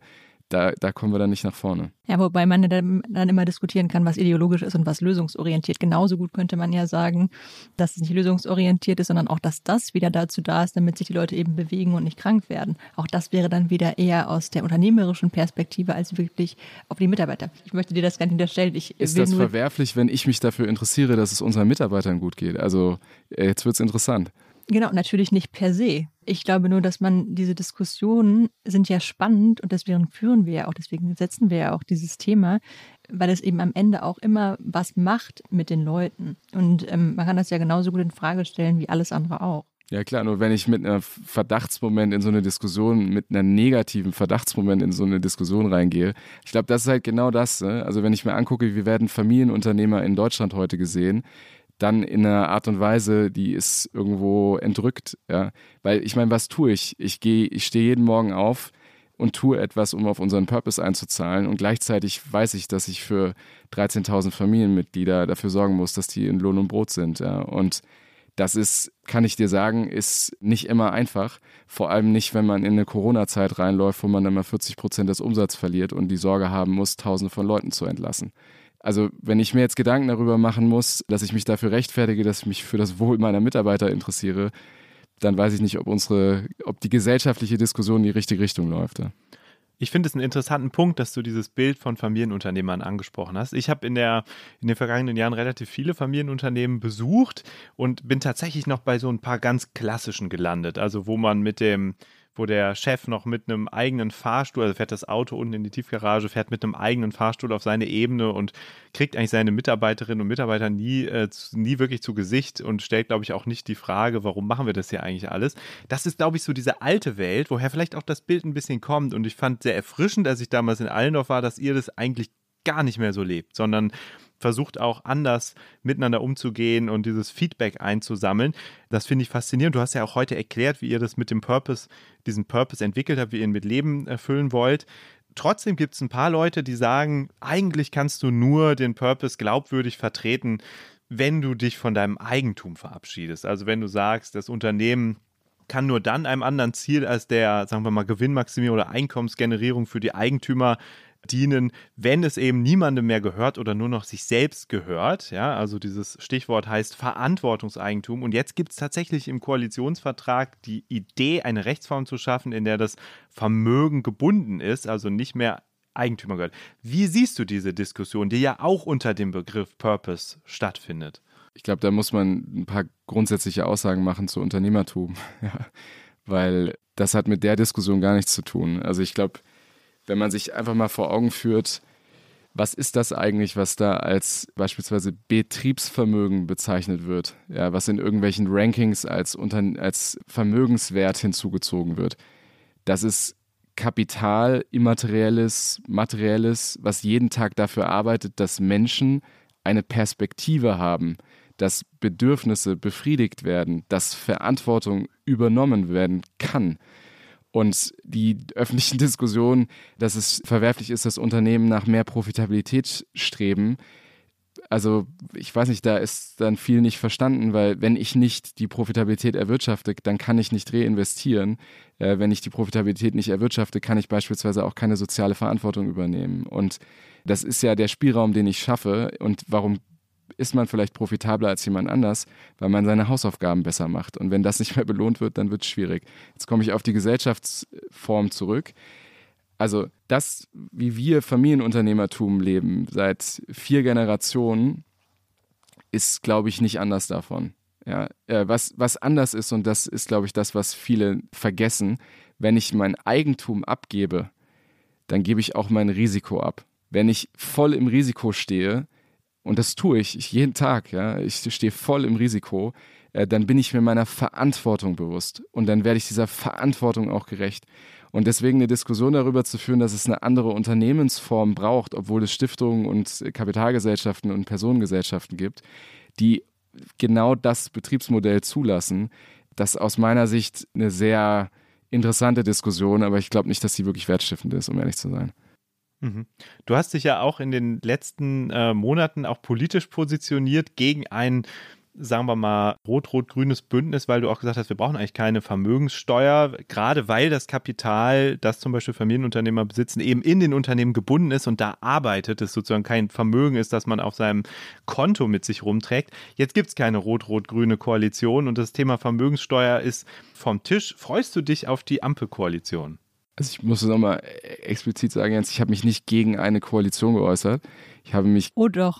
da kommen wir dann nicht nach vorne. Ja, wobei man dann immer diskutieren kann, was ideologisch ist und was lösungsorientiert. Genauso gut könnte man ja sagen, dass es nicht lösungsorientiert ist, sondern auch, dass das wieder dazu da ist, damit sich die Leute eben bewegen und nicht krank werden. Auch das wäre dann wieder eher aus der unternehmerischen Perspektive als wirklich auf die Mitarbeiter. Ich möchte dir das gar nicht unterstellen. Ist das verwerflich, wenn ich mich dafür interessiere, dass es unseren Mitarbeitern gut geht? Also jetzt wird es interessant. Genau, natürlich nicht per se. Ich glaube nur, dass diese Diskussionen sind ja spannend und deswegen führen wir ja auch, deswegen setzen wir ja auch dieses Thema, weil es eben am Ende auch immer was macht mit den Leuten. Und man kann das ja genauso gut in Frage stellen wie alles andere auch. Ja klar, nur wenn ich mit einem Verdachtsmoment in so eine Diskussion, mit einem negativen Verdachtsmoment in so eine Diskussion reingehe, ich glaube, das ist halt genau das. Ne? Also wenn ich mir angucke, wie werden Familienunternehmer in Deutschland heute gesehen, dann in einer Art und Weise, die ist irgendwo entrückt. Ja? Weil ich meine, was tue ich? Ich stehe jeden Morgen auf, und tue etwas, um auf unseren Purpose einzuzahlen. Und gleichzeitig weiß ich, dass ich für 13.000 Familienmitglieder dafür sorgen muss, dass die in Lohn und Brot sind. Ja. Und das ist, kann ich dir sagen, ist nicht immer einfach. Vor allem nicht, wenn man in eine Corona-Zeit reinläuft, wo man dann mal 40% des Umsatzes verliert und die Sorge haben muss, Tausende von Leuten zu entlassen. Also wenn ich mir jetzt Gedanken darüber machen muss, dass ich mich dafür rechtfertige, dass ich mich für das Wohl meiner Mitarbeiter interessiere, dann weiß ich nicht, ob die gesellschaftliche Diskussion in die richtige Richtung läuft. Ja. Ich finde es einen interessanten Punkt, dass du dieses Bild von Familienunternehmern angesprochen hast. Ich habe in den vergangenen Jahren relativ viele Familienunternehmen besucht und bin tatsächlich noch bei so ein paar ganz klassischen gelandet. Also wo der Chef noch mit einem eigenen Fahrstuhl, also fährt das Auto unten in die Tiefgarage, fährt mit einem eigenen Fahrstuhl auf seine Ebene und kriegt eigentlich seine Mitarbeiterinnen und Mitarbeiter nie wirklich zu Gesicht und stellt, glaube ich, auch nicht die Frage, warum machen wir das hier eigentlich alles. Das ist, glaube ich, so diese alte Welt, woher vielleicht auch das Bild ein bisschen kommt. Und ich fand sehr erfrischend, als ich damals in Allendorf war, dass ihr das eigentlich gar nicht mehr so lebt, sondern versucht auch anders miteinander umzugehen und dieses Feedback einzusammeln. Das finde ich faszinierend. Du hast ja auch heute erklärt, wie ihr das mit dem Purpose, diesen Purpose entwickelt habt, wie ihr ihn mit Leben erfüllen wollt. Trotzdem gibt es ein paar Leute, die sagen, eigentlich kannst du nur den Purpose glaubwürdig vertreten, wenn du dich von deinem Eigentum verabschiedest. Also wenn du sagst, das Unternehmen kann nur dann einem anderen Ziel als der, sagen wir mal, Gewinnmaximierung oder Einkommensgenerierung für die Eigentümer dienen, wenn es eben niemandem mehr gehört oder nur noch sich selbst gehört. Ja, also dieses Stichwort heißt Verantwortungseigentum. Und jetzt gibt es tatsächlich im Koalitionsvertrag die Idee, eine Rechtsform zu schaffen, in der das Vermögen gebunden ist, also nicht mehr Eigentümer gehört. Wie siehst du diese Diskussion, die ja auch unter dem Begriff Purpose stattfindet? Ich glaube, da muss man ein paar grundsätzliche Aussagen machen zu Unternehmertum, ja, weil das hat mit der Diskussion gar nichts zu tun. Also ich glaube, wenn man sich einfach mal vor Augen führt, was ist das eigentlich, was da als beispielsweise Betriebsvermögen bezeichnet wird, ja, was in irgendwelchen Rankings als Vermögenswert hinzugezogen wird. Das ist Kapital, immaterielles, materielles, was jeden Tag dafür arbeitet, dass Menschen eine Perspektive haben, dass Bedürfnisse befriedigt werden, dass Verantwortung übernommen werden kann. Und die öffentlichen Diskussionen, dass es verwerflich ist, dass Unternehmen nach mehr Profitabilität streben. Also ich weiß nicht, da ist dann viel nicht verstanden, weil wenn ich nicht die Profitabilität erwirtschafte, dann kann ich nicht reinvestieren. Wenn ich die Profitabilität nicht erwirtschafte, kann ich beispielsweise auch keine soziale Verantwortung übernehmen. Und das ist ja der Spielraum, den ich schaffe. Und warum ist man vielleicht profitabler als jemand anders, weil man seine Hausaufgaben besser macht. Und wenn das nicht mehr belohnt wird, dann wird es schwierig. Jetzt komme ich auf die Gesellschaftsform zurück. Also das, wie wir Familienunternehmertum leben, seit 4 Generationen, ist, glaube ich, nicht anders davon. Ja, was anders ist, und das ist, glaube ich, das, was viele vergessen, wenn ich mein Eigentum abgebe, dann gebe ich auch mein Risiko ab. Wenn ich voll im Risiko stehe, und das tue ich jeden Tag, ja, ich stehe voll im Risiko, dann bin ich mir meiner Verantwortung bewusst und dann werde ich dieser Verantwortung auch gerecht. Und deswegen eine Diskussion darüber zu führen, dass es eine andere Unternehmensform braucht, obwohl es Stiftungen und Kapitalgesellschaften und Personengesellschaften gibt, die genau das Betriebsmodell zulassen, das ist aus meiner Sicht eine sehr interessante Diskussion, aber ich glaube nicht, dass sie wirklich wertstiftend ist, um ehrlich zu sein. Du hast dich ja auch in den letzten Monaten auch politisch positioniert gegen ein, sagen wir mal, rot-rot-grünes Bündnis, weil du auch gesagt hast, wir brauchen eigentlich keine Vermögenssteuer, gerade weil das Kapital, das zum Beispiel Familienunternehmer besitzen, eben in den Unternehmen gebunden ist und da arbeitet, es sozusagen kein Vermögen ist, das man auf seinem Konto mit sich rumträgt. Jetzt gibt es keine rot-rot-grüne Koalition und das Thema Vermögenssteuer ist vom Tisch. Freust du dich auf die Ampelkoalition? Also ich muss nochmal explizit sagen, Jens, ich habe mich nicht gegen eine Koalition geäußert. Ich habe mich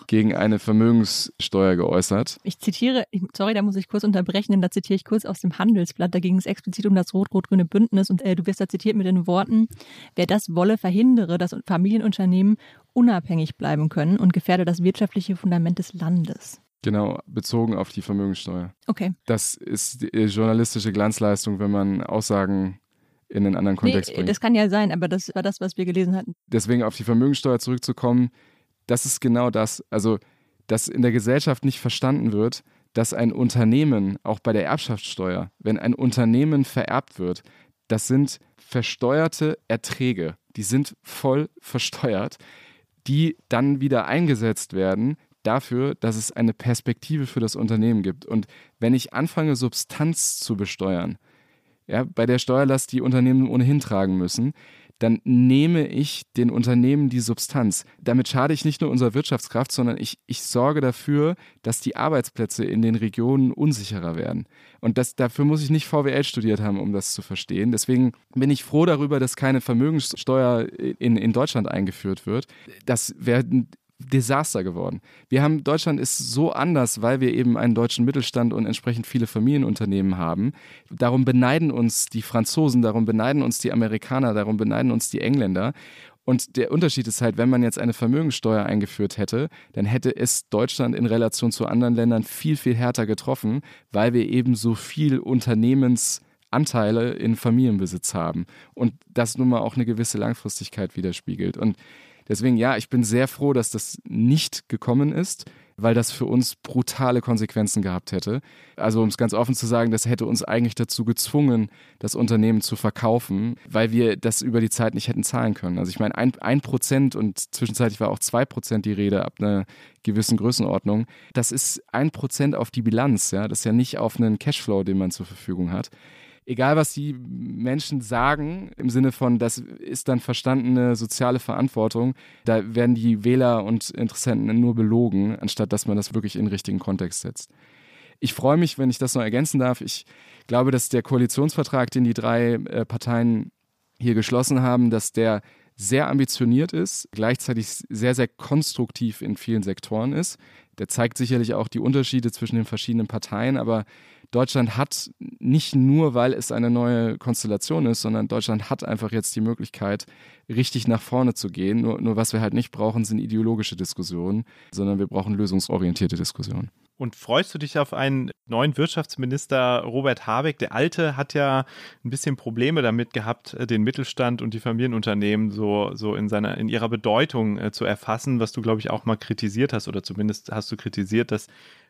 gegen eine Vermögenssteuer geäußert. Ich zitiere, sorry, da muss ich kurz unterbrechen, denn da zitiere ich kurz aus dem Handelsblatt. Da ging es explizit um das rot-rot-grüne Bündnis und du wirst da zitiert mit den Worten, wer das wolle, verhindere, dass Familienunternehmen unabhängig bleiben können und gefährde das wirtschaftliche Fundament des Landes. Genau, bezogen auf die Vermögenssteuer. Okay. Das ist die journalistische Glanzleistung, wenn man Aussagen in einen anderen Kontext bringen. Das kann ja sein, aber das war das, was wir gelesen hatten. Deswegen auf die Vermögenssteuer zurückzukommen, das ist genau das. Also, dass in der Gesellschaft nicht verstanden wird, dass ein Unternehmen, auch bei der Erbschaftssteuer, wenn ein Unternehmen vererbt wird, Das sind versteuerte Erträge. Die sind voll versteuert, die dann wieder eingesetzt werden dafür, dass es eine Perspektive für das Unternehmen gibt. Und wenn ich anfange, Substanz zu besteuern, ja, bei der Steuerlast, die Unternehmen ohnehin tragen müssen, dann nehme ich den Unternehmen die Substanz. Damit schade ich nicht nur unserer Wirtschaftskraft, sondern ich sorge dafür, dass die Arbeitsplätze in den Regionen unsicherer werden. Und dafür muss ich nicht VWL studiert haben, um das zu verstehen. Deswegen bin ich froh darüber, dass keine Vermögenssteuer in Deutschland eingeführt wird. Das wäre ein Desaster geworden. Deutschland ist so anders, weil wir eben einen deutschen Mittelstand und entsprechend viele Familienunternehmen haben. Darum beneiden uns die Franzosen, darum beneiden uns die Amerikaner, darum beneiden uns die Engländer. Und der Unterschied ist halt, wenn man jetzt eine Vermögensteuer eingeführt hätte, dann hätte es Deutschland in Relation zu anderen Ländern viel, viel härter getroffen, weil wir eben so viel Unternehmensanteile in Familienbesitz haben. Und das nun mal auch eine gewisse Langfristigkeit widerspiegelt. Und deswegen, ja, ich bin sehr froh, dass das nicht gekommen ist, weil das für uns brutale Konsequenzen gehabt hätte. Also um es ganz offen zu sagen, das hätte uns eigentlich dazu gezwungen, das Unternehmen zu verkaufen, weil wir das über die Zeit nicht hätten zahlen können. Also ich meine, 1% und zwischenzeitlich war auch 2% die Rede ab einer gewissen Größenordnung. Das ist 1% auf die Bilanz, ja? Das ist ja nicht auf einen Cashflow, den man zur Verfügung hat. Egal, was die Menschen sagen, im Sinne von, das ist dann verstandene soziale Verantwortung, da werden die Wähler und Interessenten nur belogen, anstatt dass man das wirklich in den richtigen Kontext setzt. Ich freue mich, wenn ich das noch ergänzen darf. Ich glaube, dass der Koalitionsvertrag, den die drei Parteien hier geschlossen haben, dass der sehr ambitioniert ist, gleichzeitig sehr, sehr konstruktiv in vielen Sektoren ist. Der zeigt sicherlich auch die Unterschiede zwischen den verschiedenen Parteien, aber Deutschland hat nicht nur, weil es eine neue Konstellation ist, sondern Deutschland hat einfach jetzt die Möglichkeit, richtig nach vorne zu gehen. Nur was wir halt nicht brauchen, sind ideologische Diskussionen, sondern wir brauchen lösungsorientierte Diskussionen. Und freust du dich auf einen neuen Wirtschaftsminister, Robert Habeck? Der Alte hat ja ein bisschen Probleme damit gehabt, den Mittelstand und die Familienunternehmen so in ihrer Bedeutung zu erfassen, was du, glaube ich, auch mal kritisiert hast oder zumindest hast du kritisiert, dass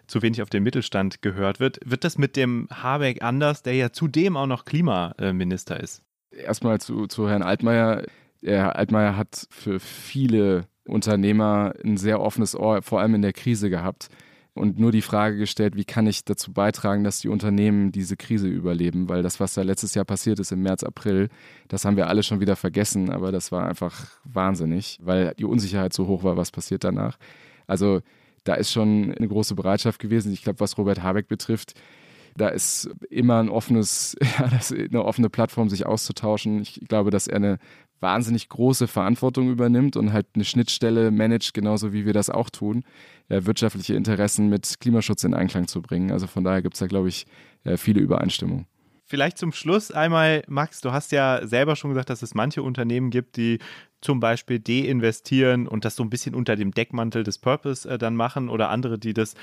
zu wenig auf den Mittelstand gehört wird. Wird das mit dem Habeck anders, der ja zudem auch noch Klimaminister ist? Erstmal zu Herrn Altmaier. Herr Altmaier hat für viele Unternehmer ein sehr offenes Ohr, vor allem in der Krise gehabt. Und nur die Frage gestellt, wie kann ich dazu beitragen, dass die Unternehmen diese Krise überleben? Weil das, was da letztes Jahr passiert ist im März, April, das haben wir alle schon wieder vergessen. Aber das war einfach wahnsinnig, weil die Unsicherheit so hoch war, was passiert danach. Also da ist schon eine große Bereitschaft gewesen. Ich glaube, was Robert Habeck betrifft, da ist immer eine offene Plattform, sich auszutauschen. Ich glaube, dass er eine wahnsinnig große Verantwortung übernimmt und halt eine Schnittstelle managt, genauso wie wir das auch tun, wirtschaftliche Interessen mit Klimaschutz in Einklang zu bringen. Also von daher gibt es da, glaube ich, viele Übereinstimmungen. Vielleicht zum Schluss einmal, Max, du hast ja selber schon gesagt, dass es manche Unternehmen gibt, die zum Beispiel deinvestieren und das so ein bisschen unter dem Deckmantel des Purpose dann machen oder andere, die das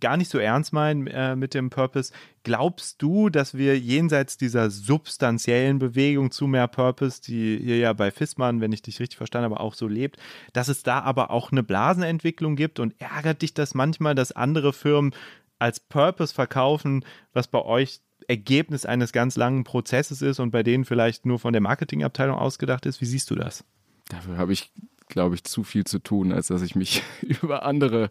gar nicht so ernst meinen mit dem Purpose. Glaubst du, dass wir jenseits dieser substanziellen Bewegung zu mehr Purpose, die hier ja bei Viessmann, wenn ich dich richtig verstanden habe, auch so lebt, dass es da aber auch eine Blasenentwicklung gibt? Und ärgert dich das manchmal, dass andere Firmen als Purpose verkaufen, was bei euch Ergebnis eines ganz langen Prozesses ist und bei denen vielleicht nur von der Marketingabteilung ausgedacht ist? Wie siehst du das? Dafür habe ich, glaube ich, zu viel zu tun, als dass ich mich über andere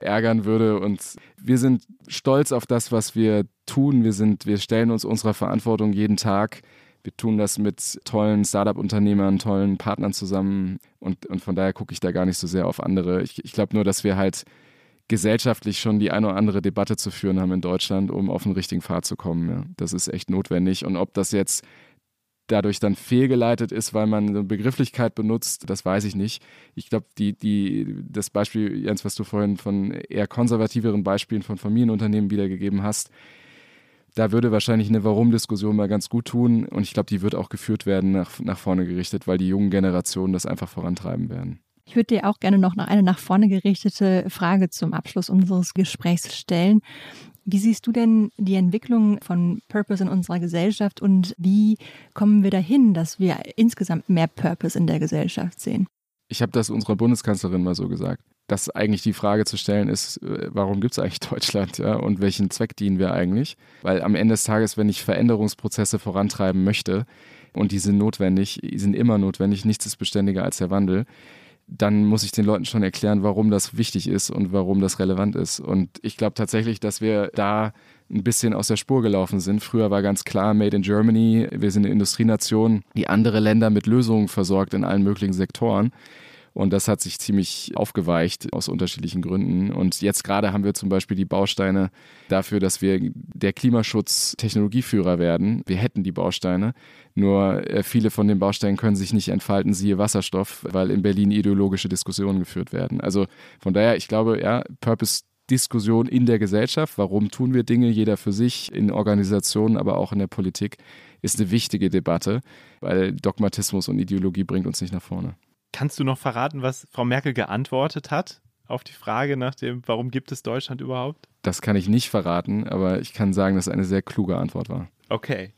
ärgern würde. Und wir sind stolz auf das, was wir tun. Wir stellen uns unserer Verantwortung jeden Tag. Wir tun das mit tollen Startup-Unternehmern, tollen Partnern zusammen. Und von daher gucke ich da gar nicht so sehr auf andere. Ich glaube nur, dass wir halt gesellschaftlich schon die eine oder andere Debatte zu führen haben in Deutschland, um auf den richtigen Pfad zu kommen. Ja. Das ist echt notwendig. Und ob das jetzt dadurch dann fehlgeleitet ist, weil man eine Begrifflichkeit benutzt, das weiß ich nicht. Ich glaube, das Beispiel, Jens, was du vorhin von eher konservativeren Beispielen von Familienunternehmen wiedergegeben hast, da würde wahrscheinlich eine Warum-Diskussion mal ganz gut tun. Und ich glaube, die wird auch geführt werden, nach vorne gerichtet, weil die jungen Generationen das einfach vorantreiben werden. Ich würde dir auch gerne noch eine nach vorne gerichtete Frage zum Abschluss unseres Gesprächs stellen. Wie siehst du denn die Entwicklung von Purpose in unserer Gesellschaft und wie kommen wir dahin, dass wir insgesamt mehr Purpose in der Gesellschaft sehen? Ich habe das unserer Bundeskanzlerin mal so gesagt, dass eigentlich die Frage zu stellen ist, warum gibt es eigentlich Deutschland, ja? Und welchen Zweck dienen wir eigentlich? Weil am Ende des Tages, wenn ich Veränderungsprozesse vorantreiben möchte, und die sind notwendig, sind immer notwendig, nichts ist beständiger als der Wandel, dann muss ich den Leuten schon erklären, warum das wichtig ist und warum das relevant ist. Und ich glaube tatsächlich, dass wir da ein bisschen aus der Spur gelaufen sind. Früher war ganz klar, Made in Germany, wir sind eine Industrienation, die andere Länder mit Lösungen versorgt in allen möglichen Sektoren. Und das hat sich ziemlich aufgeweicht aus unterschiedlichen Gründen. Und jetzt gerade haben wir zum Beispiel die Bausteine dafür, dass wir der Klimaschutz-Technologieführer werden. Wir hätten die Bausteine, nur viele von den Bausteinen können sich nicht entfalten, siehe Wasserstoff, weil in Berlin ideologische Diskussionen geführt werden. Also von daher, ich glaube, ja, Purpose-Diskussion in der Gesellschaft, warum tun wir Dinge, jeder für sich, in Organisationen, aber auch in der Politik, ist eine wichtige Debatte, weil Dogmatismus und Ideologie bringt uns nicht nach vorne. Kannst du noch verraten, was Frau Merkel geantwortet hat auf die Frage nach dem, warum gibt es Deutschland überhaupt? Das kann ich nicht verraten, aber ich kann sagen, dass es eine sehr kluge Antwort war. Okay.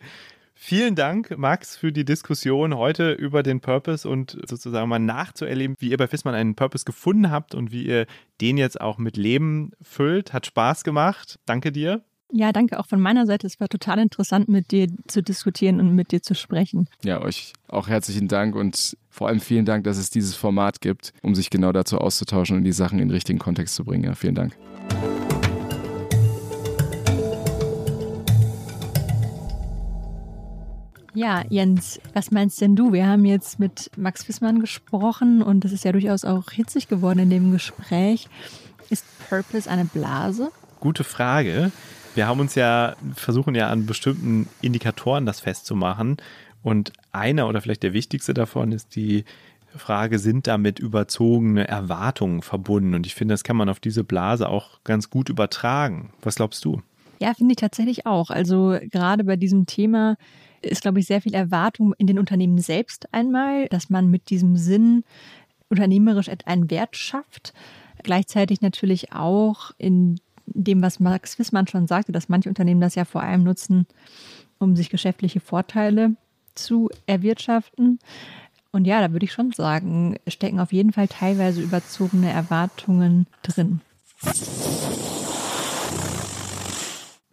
Vielen Dank, Max, für die Diskussion heute über den Purpose und sozusagen mal nachzuerleben, wie ihr bei Viessmann einen Purpose gefunden habt und wie ihr den jetzt auch mit Leben füllt. Hat Spaß gemacht. Danke dir. Ja, danke auch von meiner Seite. Es war total interessant, mit dir zu diskutieren und mit dir zu sprechen. Ja, euch auch herzlichen Dank und vor allem vielen Dank, dass es dieses Format gibt, um sich genau dazu auszutauschen und die Sachen in den richtigen Kontext zu bringen. Ja, vielen Dank. Ja, Jens, was meinst denn du? Wir haben jetzt mit Max Viessmann gesprochen und es ist ja durchaus auch hitzig geworden in dem Gespräch. Ist Purpose eine Blase? Gute Frage. Wir haben uns ja, versuchen ja an bestimmten Indikatoren das festzumachen und einer oder vielleicht der wichtigste davon ist die Frage, sind damit überzogene Erwartungen verbunden? Und ich finde, das kann man auf diese Blase auch ganz gut übertragen. Was glaubst du? Ja, finde ich tatsächlich auch. Also gerade bei diesem Thema ist, glaube ich, sehr viel Erwartung in den Unternehmen selbst einmal, dass man mit diesem Sinn unternehmerisch einen Wert schafft. Gleichzeitig natürlich auch in dem, was Max Viessmann schon sagte, dass manche Unternehmen das ja vor allem nutzen, um sich geschäftliche Vorteile zu erwirtschaften. Und ja, da würde ich schon sagen, stecken auf jeden Fall teilweise überzogene Erwartungen drin.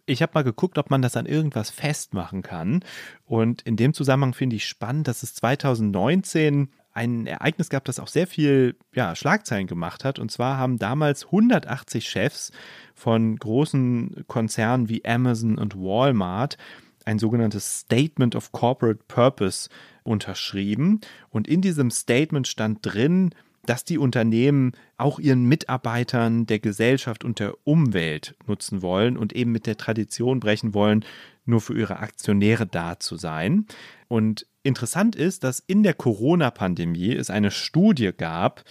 Ich habe mal geguckt, ob man das an irgendwas festmachen kann. Und in dem Zusammenhang finde ich spannend, dass es 2019 ein Ereignis gab, das auch sehr viel Schlagzeilen gemacht hat. Und zwar haben damals 180 Chefs von großen Konzernen wie Amazon und Walmart ein sogenanntes Statement of Corporate Purpose unterschrieben. Und in diesem Statement stand drin, dass die Unternehmen auch ihren Mitarbeitern, der Gesellschaft und der Umwelt nutzen wollen und eben mit der Tradition brechen wollen, nur für ihre Aktionäre da zu sein. Und interessant ist, dass in der Corona-Pandemie es eine Studie gab,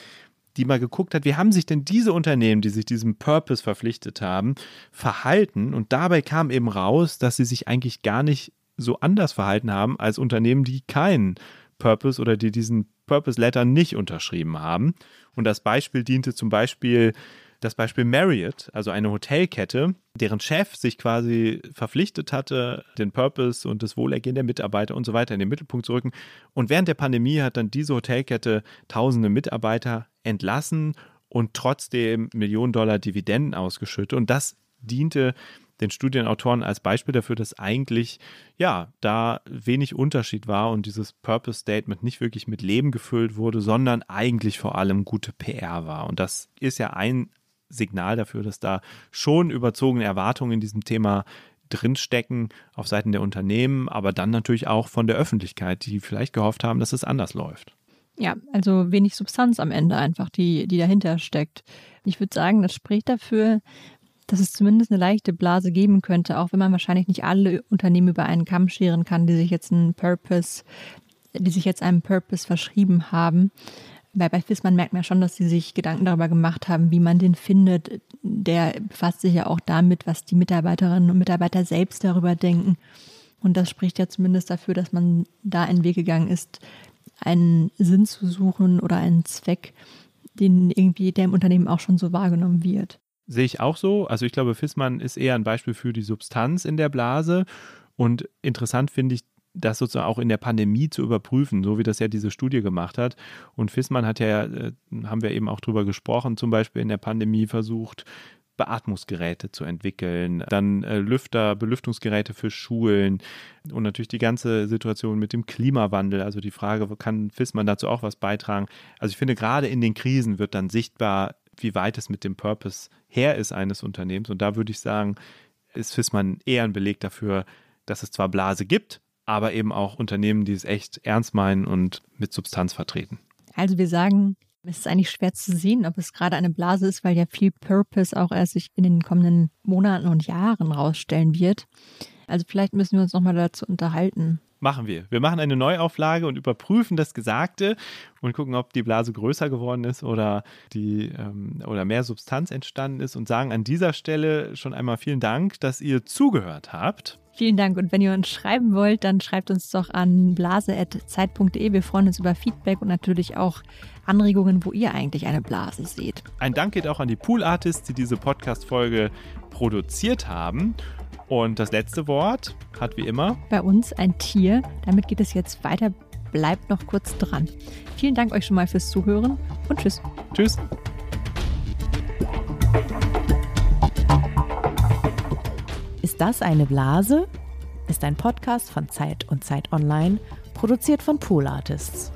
die mal geguckt hat, wie haben sich denn diese Unternehmen, die sich diesem Purpose verpflichtet haben, verhalten. Und dabei kam eben raus, dass sie sich eigentlich gar nicht so anders verhalten haben als Unternehmen, die keinen Purpose oder die diesen Purpose Letter nicht unterschrieben haben. Und das Beispiel diente zum Beispiel das Beispiel Marriott, also eine Hotelkette, deren Chef sich quasi verpflichtet hatte, den Purpose und das Wohlergehen der Mitarbeiter und so weiter in den Mittelpunkt zu rücken. Und während der Pandemie hat dann diese Hotelkette tausende Mitarbeiter entlassen und trotzdem $Millionen Dividenden ausgeschüttet. Und das diente den Studienautoren als Beispiel dafür, dass eigentlich da wenig Unterschied war und dieses Purpose-Statement nicht wirklich mit Leben gefüllt wurde, sondern eigentlich vor allem gute PR war. Und das ist ja ein Signal dafür, dass da schon überzogene Erwartungen in diesem Thema drinstecken auf Seiten der Unternehmen, aber dann natürlich auch von der Öffentlichkeit, die vielleicht gehofft haben, dass es anders läuft. Ja, also wenig Substanz am Ende einfach, die dahinter steckt. Ich würde sagen, das spricht dafür, dass es zumindest eine leichte Blase geben könnte, auch wenn man wahrscheinlich nicht alle Unternehmen über einen Kamm scheren kann, die sich jetzt einem Purpose verschrieben haben. Weil bei Viessmann merkt man ja schon, dass sie sich Gedanken darüber gemacht haben, wie man den findet. Der befasst sich ja auch damit, was die Mitarbeiterinnen und Mitarbeiter selbst darüber denken. Und das spricht ja zumindest dafür, dass man da einen Weg gegangen ist, einen Sinn zu suchen oder einen Zweck, den irgendwie der im Unternehmen auch schon so wahrgenommen wird. Sehe ich auch so. Also ich glaube, Viessmann ist eher ein Beispiel für die Substanz in der Blase. Und interessant finde ich, das sozusagen auch in der Pandemie zu überprüfen, so wie das ja diese Studie gemacht hat. Und Viessmann hat ja, haben wir eben auch drüber gesprochen, zum Beispiel in der Pandemie versucht, Beatmungsgeräte zu entwickeln, dann Lüfter, Belüftungsgeräte für Schulen und natürlich die ganze Situation mit dem Klimawandel. Also die Frage, kann Viessmann dazu auch was beitragen? Also ich finde, gerade in den Krisen wird dann sichtbar, wie weit es mit dem Purpose her ist eines Unternehmens. Und da würde ich sagen, ist Viessmann eher ein Beleg dafür, dass es zwar Blase gibt, aber eben auch Unternehmen, die es echt ernst meinen und mit Substanz vertreten. Also wir sagen, es ist eigentlich schwer zu sehen, ob es gerade eine Blase ist, weil ja viel Purpose auch erst sich in den kommenden Monaten und Jahren rausstellen wird. Also vielleicht müssen wir uns nochmal dazu unterhalten. Machen wir. Wir machen eine Neuauflage und überprüfen das Gesagte und gucken, ob die Blase größer geworden ist oder oder mehr Substanz entstanden ist, und sagen an dieser Stelle schon einmal vielen Dank, dass ihr zugehört habt. Vielen Dank, und wenn ihr uns schreiben wollt, dann schreibt uns doch an blase@zeit.de. Wir freuen uns über Feedback und natürlich auch Anregungen, wo ihr eigentlich eine Blase seht. Ein Dank geht auch an die Pool Artists, die diese Podcast-Folge produziert haben. Und das letzte Wort hat wie immer bei uns ein Tier. Damit geht es jetzt weiter. Bleibt noch kurz dran. Vielen Dank euch schon mal fürs Zuhören und tschüss. Tschüss. Ist das eine Blase? Ist ein Podcast von Zeit und Zeit Online, produziert von Pool Artists.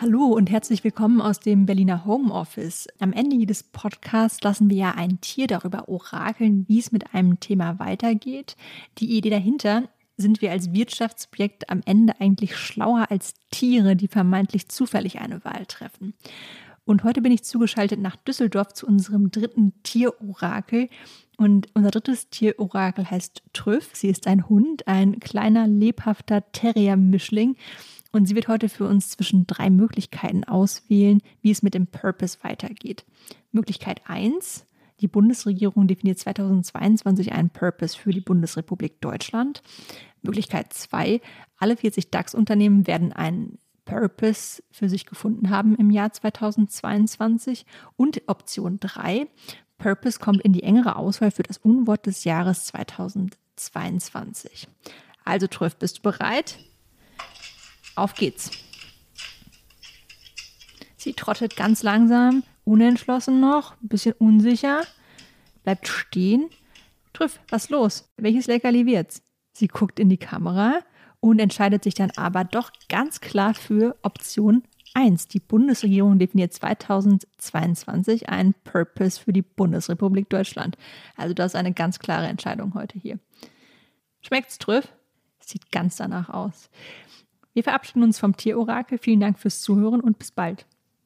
Hallo und herzlich willkommen aus dem Berliner Homeoffice. Am Ende jedes Podcasts lassen wir ja ein Tier darüber orakeln, wie es mit einem Thema weitergeht. Die Idee dahinter: sind wir als Wirtschaftsobjekt am Ende eigentlich schlauer als Tiere, die vermeintlich zufällig eine Wahl treffen? Und heute bin ich zugeschaltet nach Düsseldorf zu unserem dritten Tierorakel. Und unser drittes Tierorakel heißt Trüff. Sie ist ein Hund, ein kleiner, lebhafter Terrier-Mischling. Und sie wird heute für uns zwischen drei Möglichkeiten auswählen, wie es mit dem Purpose weitergeht. Möglichkeit 1: die Bundesregierung definiert 2022 einen Purpose für die Bundesrepublik Deutschland. Möglichkeit 2: alle 40 DAX-Unternehmen werden einen Purpose für sich gefunden haben im Jahr 2022. Und Option 3: Purpose kommt in die engere Auswahl für das Unwort des Jahres 2022. Also Trüff, bist du bereit? Auf geht's. Sie trottet ganz langsam, unentschlossen noch, ein bisschen unsicher, bleibt stehen. Trüff, was los? Welches Leckerli wird's? Sie guckt in die Kamera und entscheidet sich dann aber doch ganz klar für Option 1. Die Bundesregierung definiert 2022 einen Purpose für die Bundesrepublik Deutschland. Also das ist eine ganz klare Entscheidung heute hier. Schmeckt's, Trüff? Sieht ganz danach aus. Wir verabschieden uns vom Tierorakel. Vielen Dank fürs Zuhören und bis bald.